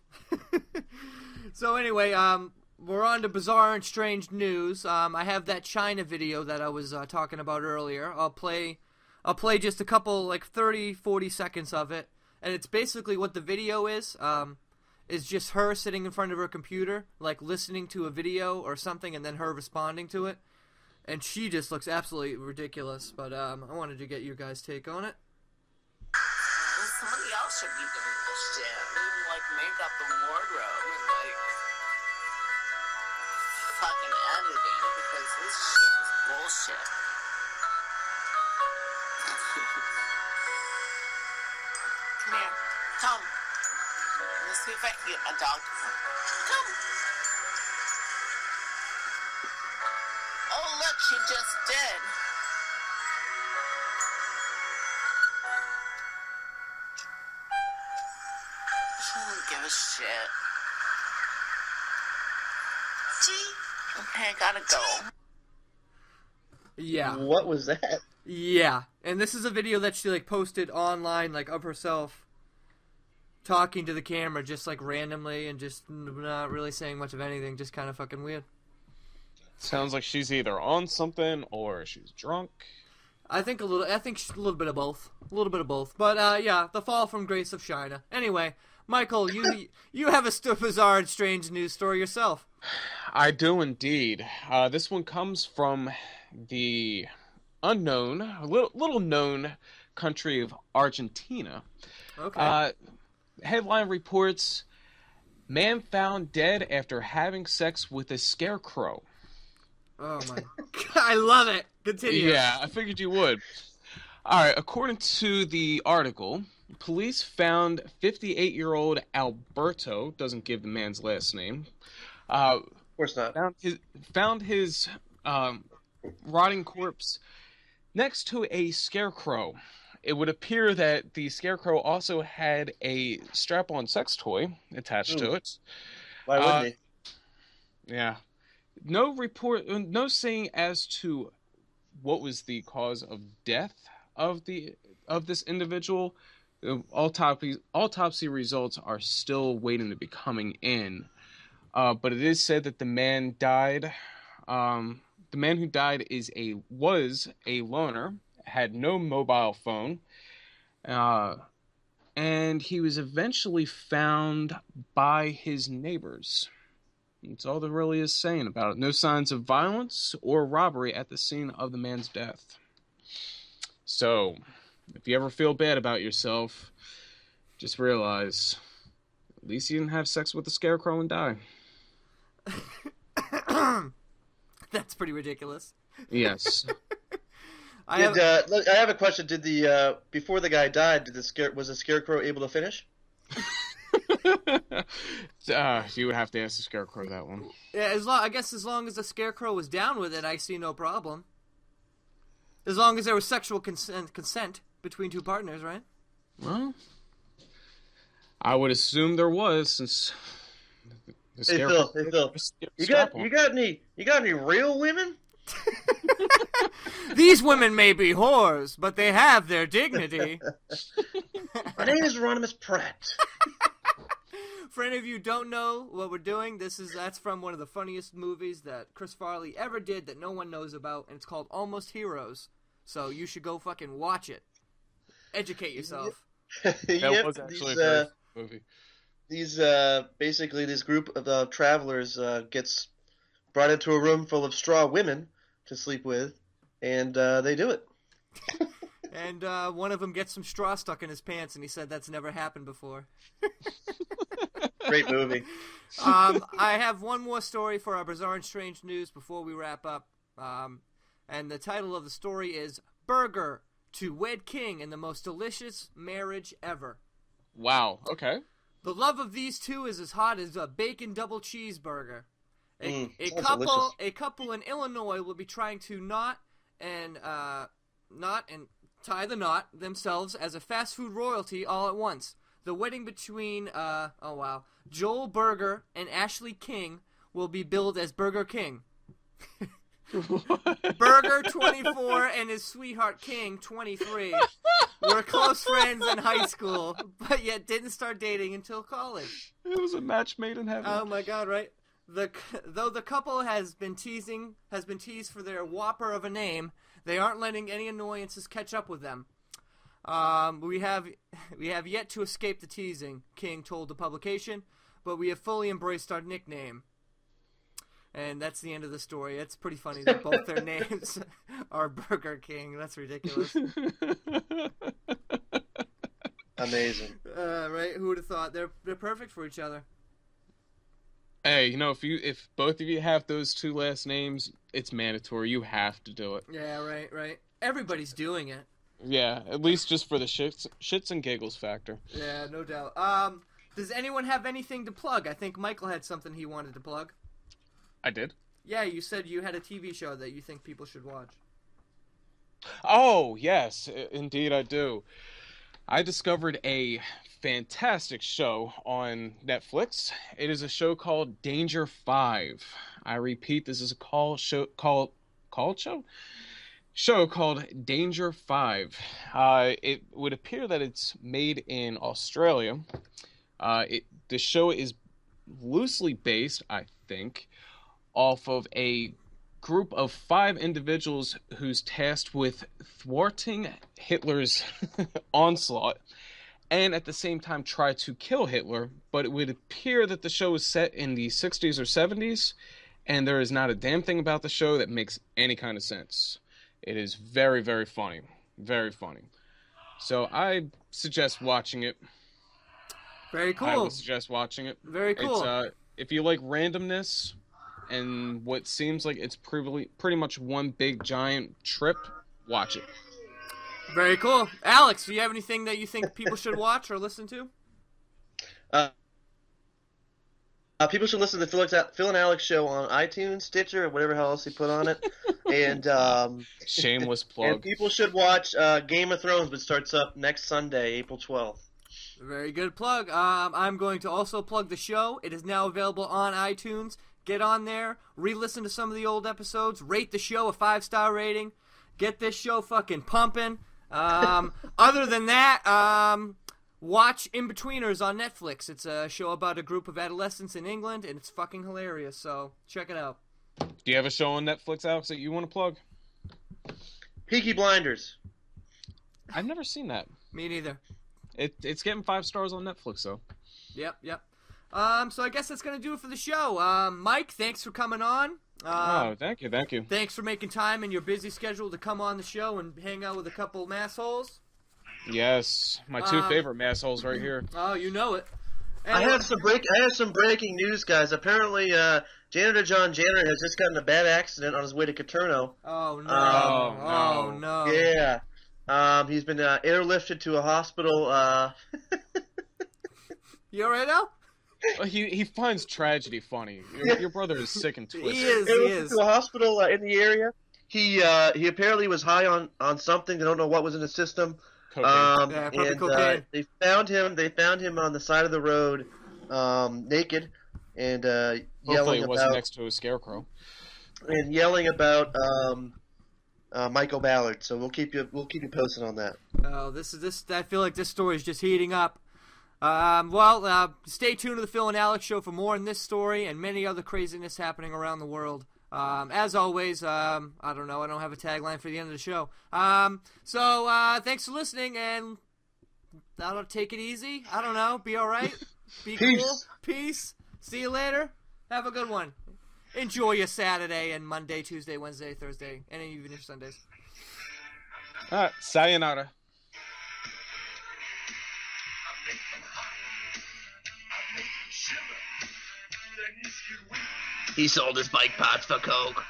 So anyway, we're on to bizarre and strange news. I have that China video that I was talking about earlier. I'll play just a couple, like 30-40 seconds of it, and it's basically what the video is. is just her sitting in front of her computer, like listening to a video or something, and then her responding to it. And she just looks absolutely ridiculous. But I wanted to get your guys' take on it. Somebody else should be doing this shit. Maybe like make up the wardrobe and like fucking editing, because this shit is bullshit. Come here, come. Let's see if I can get my dog to come. Come. Oh look, she just did. Give a shit. Okay, I gotta go. Yeah. What was that? Yeah. And this is a video that she, like, posted online, like, of herself talking to the camera just, like, randomly and just not really saying much of anything. Just kind of fucking weird. Sounds like she's either on something or she's drunk. I think a little bit of both. A little bit of both. But, yeah, the fall from grace of China. Anyway, Michael, you have a bizarre and strange news story yourself. I do indeed. This one comes from the unknown, little known country of Argentina. Okay. Headline reports, man found dead after having sex with a scarecrow. Oh my God, I love it. Continue. Yeah, I figured you would. All right, according to the article, police found 58-year-old Alberto, doesn't give the man's last name. Of course not. Found his rotting corpse next to a scarecrow. It would appear that the scarecrow also had a strap-on sex toy attached to it. Why wouldn't he? Yeah. No report, no saying as to what was the cause of death of this individual. Autopsy results are still waiting to be coming in, but it is said that the man died. The man who died was a loner, had no mobile phone, and he was eventually found by his neighbors. That's all there really is saying about it. No signs of violence or robbery at the scene of the man's death. So, if you ever feel bad about yourself, just realize, at least you didn't have sex with the scarecrow and die. That's pretty ridiculous. Yes. I have a question. Did the before the guy died, was the scarecrow able to finish? You would have to ask the scarecrow that one. Yeah, I guess as long as the scarecrow was down with it, I see no problem. As long as there was sexual consent between two partners, right? Well, I would assume there was, since the scarecrow... Hey Phil, you got any real women? These women may be whores, but they have their dignity. My name is Ronimus Pratt. For any of you who don't know what we're doing, that's from one of the funniest movies that Chris Farley ever did that no one knows about, and it's called Almost Heroes. So you should go fucking watch it. Educate yourself. That was actually a great movie. Basically, this group of travelers gets brought into a room full of straw women to sleep with, and they do it. And one of them gets some straw stuck in his pants, and he said that's never happened before. Great movie. I have one more story for our bizarre and strange news before we wrap up. And the title of the story is Burger to Wed King in the Most Delicious Marriage Ever. Wow. Okay. The love of these two is as hot as a bacon double cheeseburger. A couple in Illinois will be trying to tie the knot themselves as a fast food royalty all at once. The wedding between, Joel Berger and Ashley King will be billed as Burger King. Berger, 24, and his sweetheart King, 23, were close friends in high school, but yet didn't start dating until college. It was a match made in heaven. Oh my God, right? Though the couple has been teased for their whopper of a name, they aren't letting any annoyances catch up with them. We have yet to escape the teasing, King told the publication. but we have fully embraced our nickname. And that's the end of the story. It's pretty funny that both their names are Burger King. That's ridiculous. Amazing. Right? Who would have thought? They're perfect for each other. Hey, you know, if both of you have those two last names, it's mandatory. You have to do it. Yeah, right, right. Everybody's doing it. Yeah, at least just for the shits and giggles factor. Yeah, no doubt. Does anyone have anything to plug? I think Michael had something he wanted to plug. I did? Yeah, you said you had a TV show that you think people should watch. Oh, yes, indeed I do. I discovered a fantastic show on Netflix. It is a show called Danger 5. I repeat, this is a show called Danger 5. It would appear that it's made in Australia. The show is loosely based, I think, off of a group of 5 individuals who's tasked with thwarting Hitler's onslaught and at the same time try to kill Hitler, but it would appear that the show is set in the 60s or 70s, and there is not a damn thing about the show that makes any kind of sense. It is very, very funny. Very funny. So I suggest watching it. Very cool. I would suggest watching it. Very cool. It's, if you like randomness and what seems like it's pretty much one big giant trip, watch it. Very cool. Alex, do you have anything that you think people should watch or listen to? People should listen to the Phil and Alex show on iTunes, Stitcher, or whatever else they put on it. And shameless plug. And people should watch Game of Thrones, which starts up next Sunday, April 12th. Very good plug. I'm going to also plug the show. It is now available on iTunes. Get on there, re-listen to some of the old episodes, rate the show a 5-star rating, get this show fucking pumping. Other than that, watch In-Betweeners on Netflix. It's a show about a group of adolescents in England, and it's fucking hilarious, so check it out. Do you have a show on Netflix, Alex, that you want to plug? Peaky Blinders. I've never seen that. Me neither. It's getting 5 stars on Netflix, though. Yep, yep. So I guess that's going to do it for the show. Mike, thanks for coming on. Oh, thank you, thank you. Thanks for making time in your busy schedule to come on the show and hang out with a couple massholes. Yes, my two favorite massholes right here. Oh, you know it. And I have some breaking news, guys. Apparently, Janitor John Janitor has just gotten a bad accident on his way to Carterno. Oh, no. Oh, no. Yeah. He's been airlifted to a hospital. You all right now? Well, he finds tragedy funny. Your brother is sick and twisted. He is. To a hospital in the area. He apparently was high on something. They don't know what was in his system. Cocaine. They found him. They found him on the side of the road, naked, and yelling about. Wasn't next to a scarecrow. And yelling about Michael Ballard. So we'll keep you posted on that. Oh, this. I feel like this story is just heating up. Stay tuned to the Phil and Alex show for more on this story and many other craziness happening around the world. As always, I don't know, I don't have a tagline for the end of the show. Thanks for listening, and that'll take it easy. I don't know, be alright, be cool, peace, see you later, have a good one. Enjoy your Saturday and Monday, Tuesday, Wednesday, Thursday, and even your Sundays. Alright, sayonara. He sold his bike parts for coke.